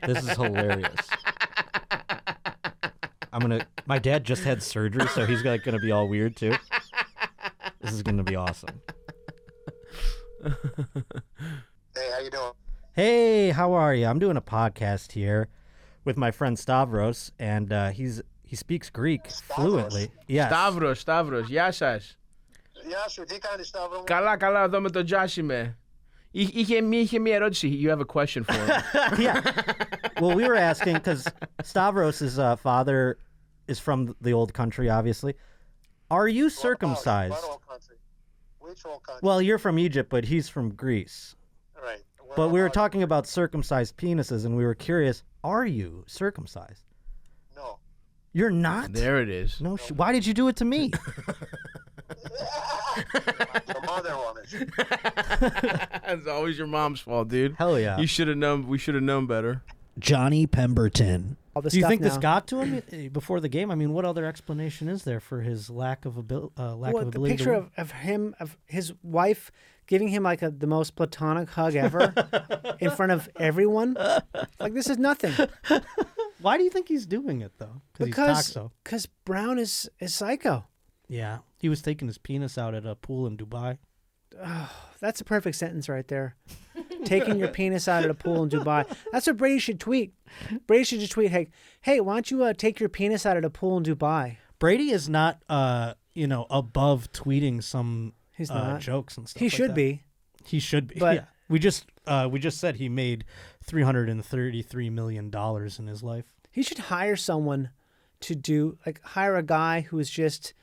this is hilarious. My dad just had surgery, so he's like gonna be all weird too. This is gonna be awesome. Hey, how you doing? Hey, how are you? I'm doing a podcast here with my friend Stavros, and he speaks Greek fluently. Yes. Stavros, Yasas. Yasu, τι κάνεις, Stavros? Καλά, εδώ με τον Josh είμαι. You have a question for him. Yeah. Well, we were asking because Stavros' father is from the old country, obviously. Are you circumcised? What old country? Which old country? Well, you're from Egypt, but he's from Greece. Right. But we were talking about circumcised penises, and we were curious, are you circumcised? No. You're not? There it is. No. Why did you do it to me? Your mother wanted. It's always your mom's fault, dude. Hell yeah. You should have known. We should have known better. Johnny Pemberton. Do you think this got to him before the game? I mean, what other explanation is there for his lack of ability? The picture of him, of his wife giving him like the most platonic hug ever in front of everyone. Like, this is nothing. Why do you think he's doing it though? Because Brown is psycho. Yeah. He was taking his penis out at a pool in Dubai. Oh, that's a perfect sentence right there. taking your penis out of the pool in Dubai. That's what Brady should tweet. Brady should just tweet, hey, why don't you take your penis out of the pool in Dubai? Brady is not, above tweeting some jokes and stuff. He should be. He should be. But yeah. We just said he made $333 million in his life. He should hire someone to do, hire a guy who is just,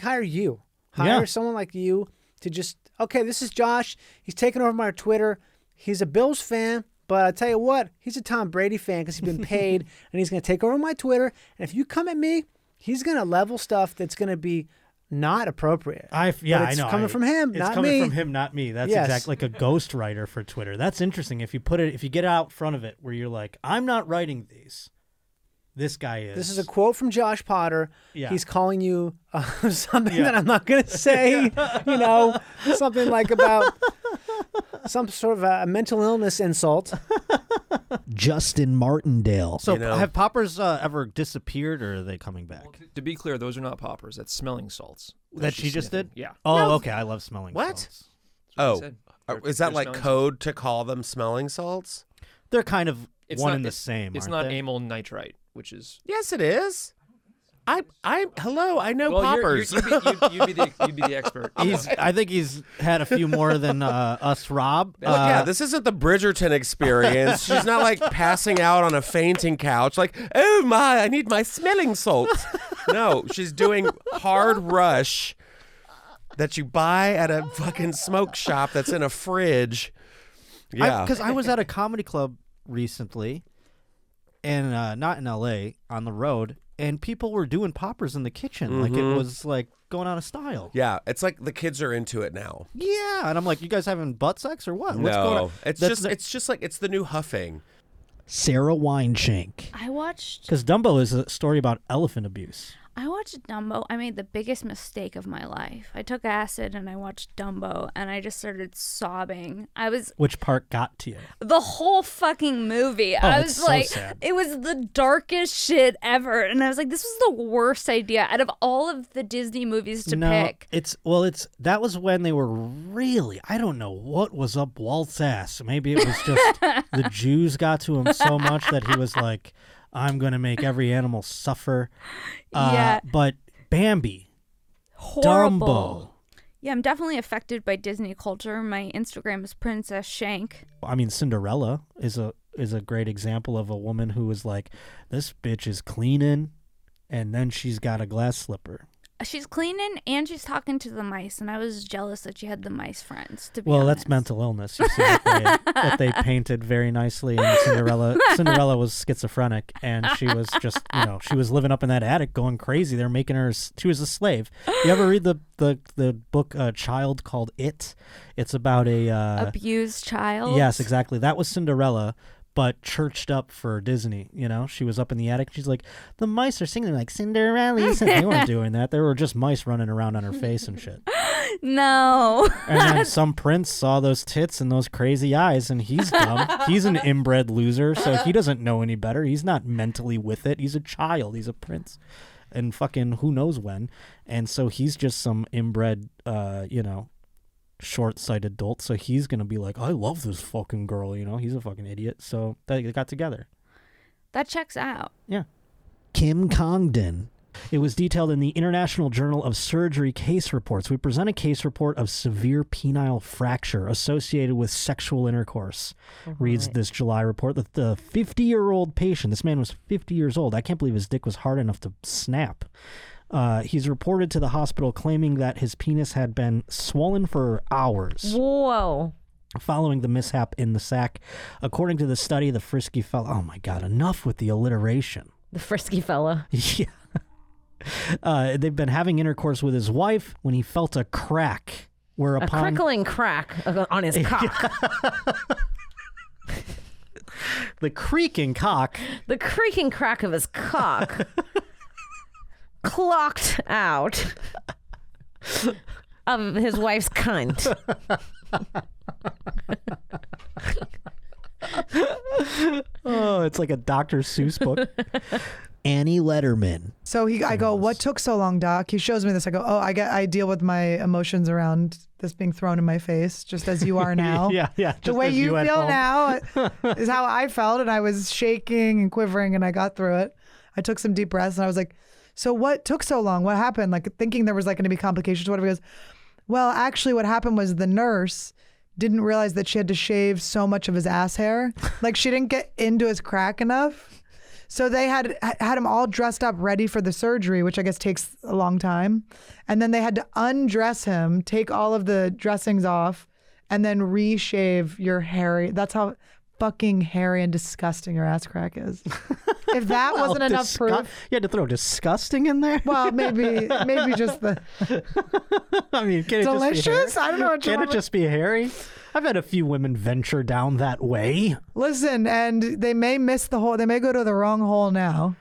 hire you. Hire someone like you to just, okay, this is Josh. He's taking over my Twitter. He's a Bills fan, but I tell you what, he's a Tom Brady fan because he's been paid, and he's going to take over my Twitter. And if you come at me, he's going to level stuff that's going to be not appropriate. I know. Coming from him, not me. It's coming from him, not me. That's exactly like a ghostwriter for Twitter. That's interesting. If you get out front of it where you're like, I'm not writing these. This guy is. This is a quote from Josh Potter. Yeah. He's calling you something that I'm not going to say, something like about some sort of a mental illness insult. Justin Martindale. So have poppers ever disappeared, or are they coming back? Well, to be clear, those are not poppers. That's smelling salts. That she just did? Yeah. Oh, no. Okay. I love smelling salts. What? Oh, is that like code to call them smelling salts? They're kind of one and the same. It's not amyl nitrite. Which is yes, it is. I know poppers. You'd be the expert. I think he's had a few more than us, Rob. This isn't the Bridgerton experience. She's not like passing out on a fainting couch. Like, oh my, I need my smelling salts. No, she's doing Hard Rush that you buy at a fucking smoke shop that's in a fridge. Yeah, because I was at a comedy club recently. And not in L.A., on the road, and people were doing poppers in the kitchen. Mm-hmm. Like, it was, going out of style. Yeah, it's like the kids are into it now. Yeah, and I'm like, you guys having butt sex or what? What's going on? It's just like, it's the new huffing. Sarah Wineshank. I watched... Because Dumbo is a story about elephant abuse. I watched Dumbo. I made the biggest mistake of my life. I took acid and I watched Dumbo and I just started sobbing. Which part got to you? The whole fucking movie. Oh, I was so sad. It was the darkest shit ever. And I was like, this was the worst idea out of all of the Disney movies to pick. That was when they were really, I don't know what was up Walt's ass. Maybe it was just the Jews got to him so much that he was like, I'm going to make every animal suffer. But Bambi. Horrible. Dumbo. Yeah, I'm definitely affected by Disney culture. My Instagram is Princess Shank. I mean, Cinderella is a great example of a woman who was like, this bitch is cleaning, and then she's got a glass slipper. She's cleaning and she's talking to the mice, and I was jealous that she had the mice friends. To be honest, that's mental illness. You see, that they painted very nicely, and Cinderella was schizophrenic, and she was just, she was living up in that attic, going crazy. They're making her. She was a slave. You ever read the book A Child Called It? It's about a abused child. Yes, exactly. That was Cinderella. But churched up for Disney, She was up in the attic. She's like, the mice are singing like Cinderella. They weren't doing that. There were just mice running around on her face and shit. No. And then some prince saw those tits and those crazy eyes, and he's dumb. He's an inbred loser, so he doesn't know any better. He's not mentally with it. He's a child. He's a prince. And fucking who knows when. And so he's just some inbred, short-sighted adult, so he's gonna be like, I love this fucking girl, he's a fucking idiot, so they got together. That checks out. Yeah. Kim Congdon. It was detailed in the International Journal of Surgery case reports. We present a case report of severe penile fracture associated with sexual intercourse. Right. Reads this July report that the 50-year-old patient, this man was 50 years old, I can't believe his dick was hard enough to snap. He's reported to the hospital claiming that his penis had been swollen for hours. Whoa. Following the mishap in the sack. According to the study, the frisky fellow... Oh, my God. Enough with the alliteration. The frisky fellow. Yeah. They've been having intercourse with his wife when he felt a crack. Whereupon... A crickling crack on his cock. The creaking cock. The creaking crack of his cock. Clocked out of his wife's cunt. Oh, it's like a Dr. Seuss book. Annie Letterman. So I go, what took so long, Doc? He shows me this. I go, oh, I deal with my emotions around this being thrown in my face, just as you are now. Yeah. The way you feel now is how I felt, and I was shaking and quivering, and I got through it. I took some deep breaths, and I was like, so what took so long? What happened? Like, thinking there was like going to be complications, whatever. He goes, well, actually, what happened was the nurse didn't realize that she had to shave so much of his ass hair. Like, she didn't get into his crack enough. So they had him all dressed up, ready for the surgery, which I guess takes a long time. And then they had to undress him, take all of the dressings off, and then re-shave your hairy. That's how fucking hairy and disgusting your ass crack is. If that wasn't enough proof. You had to throw disgusting in there? Well, maybe just the... I mean, can it delicious? Just be delicious? I don't know what you want. Can it just be hairy? I've had a few women venture down that way. Listen, and they may miss the hole. They may go to the wrong hole now.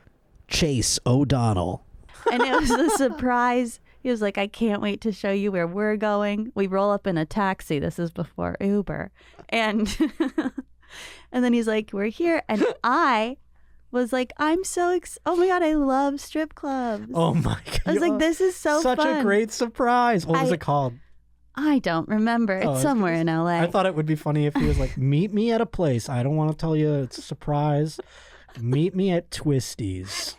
Chase O'Donnell. And it was a surprise. He was like, I can't wait to show you where we're going. We roll up in a taxi. This is before Uber. And... And then he's like, we're here. And I was like, I'm so oh my God, I love strip clubs. Oh my God. I was like, this is so fun. Such a great surprise. What was it called? I don't remember. It's somewhere in LA. I thought it would be funny if he was like, meet me at a place. I don't want to tell you. It's a surprise. Meet me at Twisties.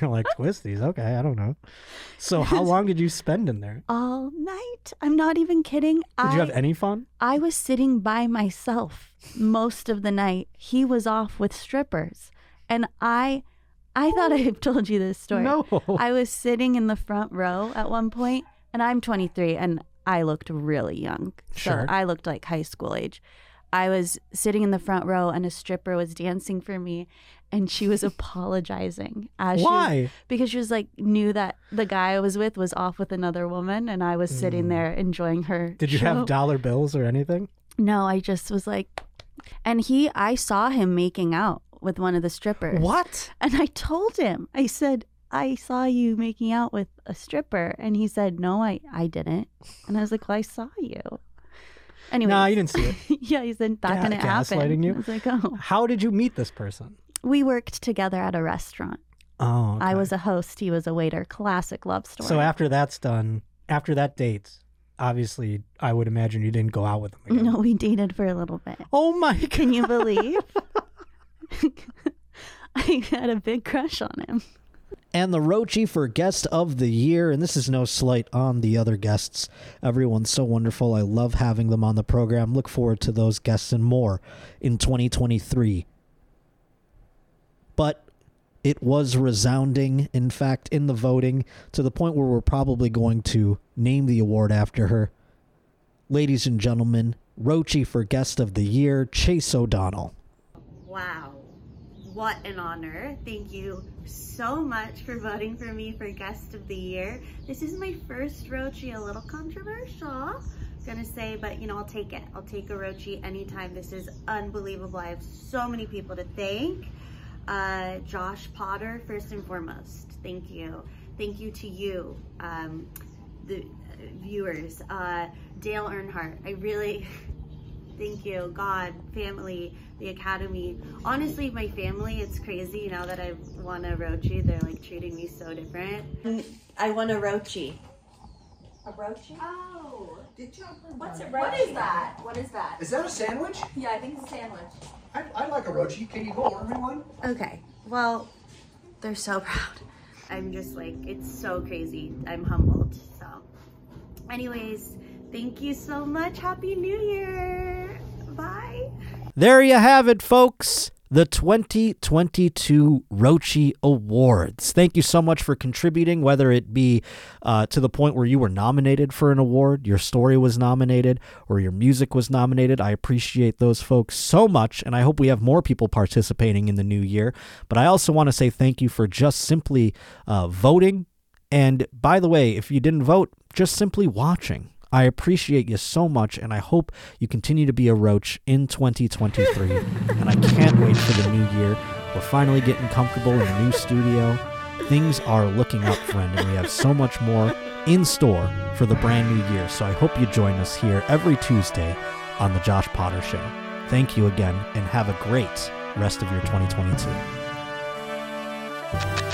You're like, Twisties? Okay, I don't know. So how long did you spend in there? All night. I'm not even kidding. Did you have any fun? I was sitting by myself most of the night. He was off with strippers. And I thought I had told you this story. No. I was sitting in the front row at one point, and I'm 23, and I looked really young. Sure. So I looked like high school age. I was sitting in the front row, and a stripper was dancing for me. And she was apologizing. Why? Because she was like, knew that the guy I was with was off with another woman, and I was sitting there enjoying her. Did you have dollar bills or anything? No, I just was like, and I saw him making out with one of the strippers. What? And I told him, I said, I saw you making out with a stripper. And he said, no, I didn't. And I was like, well, I saw you. Anyway. No, you didn't see it. Yeah, he said, that's going to happen. Gaslighting you? I was like, oh. How did you meet this person? We worked together at a restaurant. Oh, okay. I was a host. He was a waiter. Classic love story. So after that's done, after that date, obviously, I would imagine you didn't go out with him again. No, we dated for a little bit. Oh, my God. Can you believe? I had a big crush on him. And the Roachie for Guest of the Year. And this is no slight on the other guests. Everyone's so wonderful. I love having them on the program. Look forward to those guests and more in 2023. But it was resounding, in fact, in the voting, to the point where we're probably going to name the award after her. Ladies and gentlemen, Roachie for Guest of the Year, Chase O'Donnell. Wow. What an honor. Thank you so much for voting for me for Guest of the Year. This is my first Roachie, a little controversial. Gonna say, but you know, I'll take it. I'll take a Roachie anytime. This is unbelievable. I have so many people to thank. Josh Potter, first and foremost, thank you. Thank you to you, the viewers. Dale Earnhardt, I really, thank you. God, family, the Academy. Honestly, my family, it's crazy now that I've won a Roachie. They're like treating me so different. I won a Roachie. A Roachie? Oh. Did you? What's a Roachie? What is that? What is that? Is that a sandwich? Yeah, I think it's a sandwich. I'd like a Roachie. Can you go order me one? Okay. Well, they're so proud. I'm just like, it's so crazy. I'm humbled. So, anyways, thank you so much. Happy New Year. Bye. There you have it, folks. The 2022 Roachie Awards. Thank you so much for contributing, whether it be to the point where you were nominated for an award, your story was nominated, or your music was nominated. I appreciate those folks so much, and I hope we have more people participating in the new year. But I also want to say thank you for just simply voting. And by the way, if you didn't vote, just simply watching. I appreciate you so much, and I hope you continue to be a Roach in 2023. And I can't wait for the new year. We're finally getting comfortable in a new studio. Things are looking up, friend, and we have so much more in store for the brand new year. So I hope you join us here every Tuesday on The Josh Potter Show. Thank you again, and have a great rest of your 2022.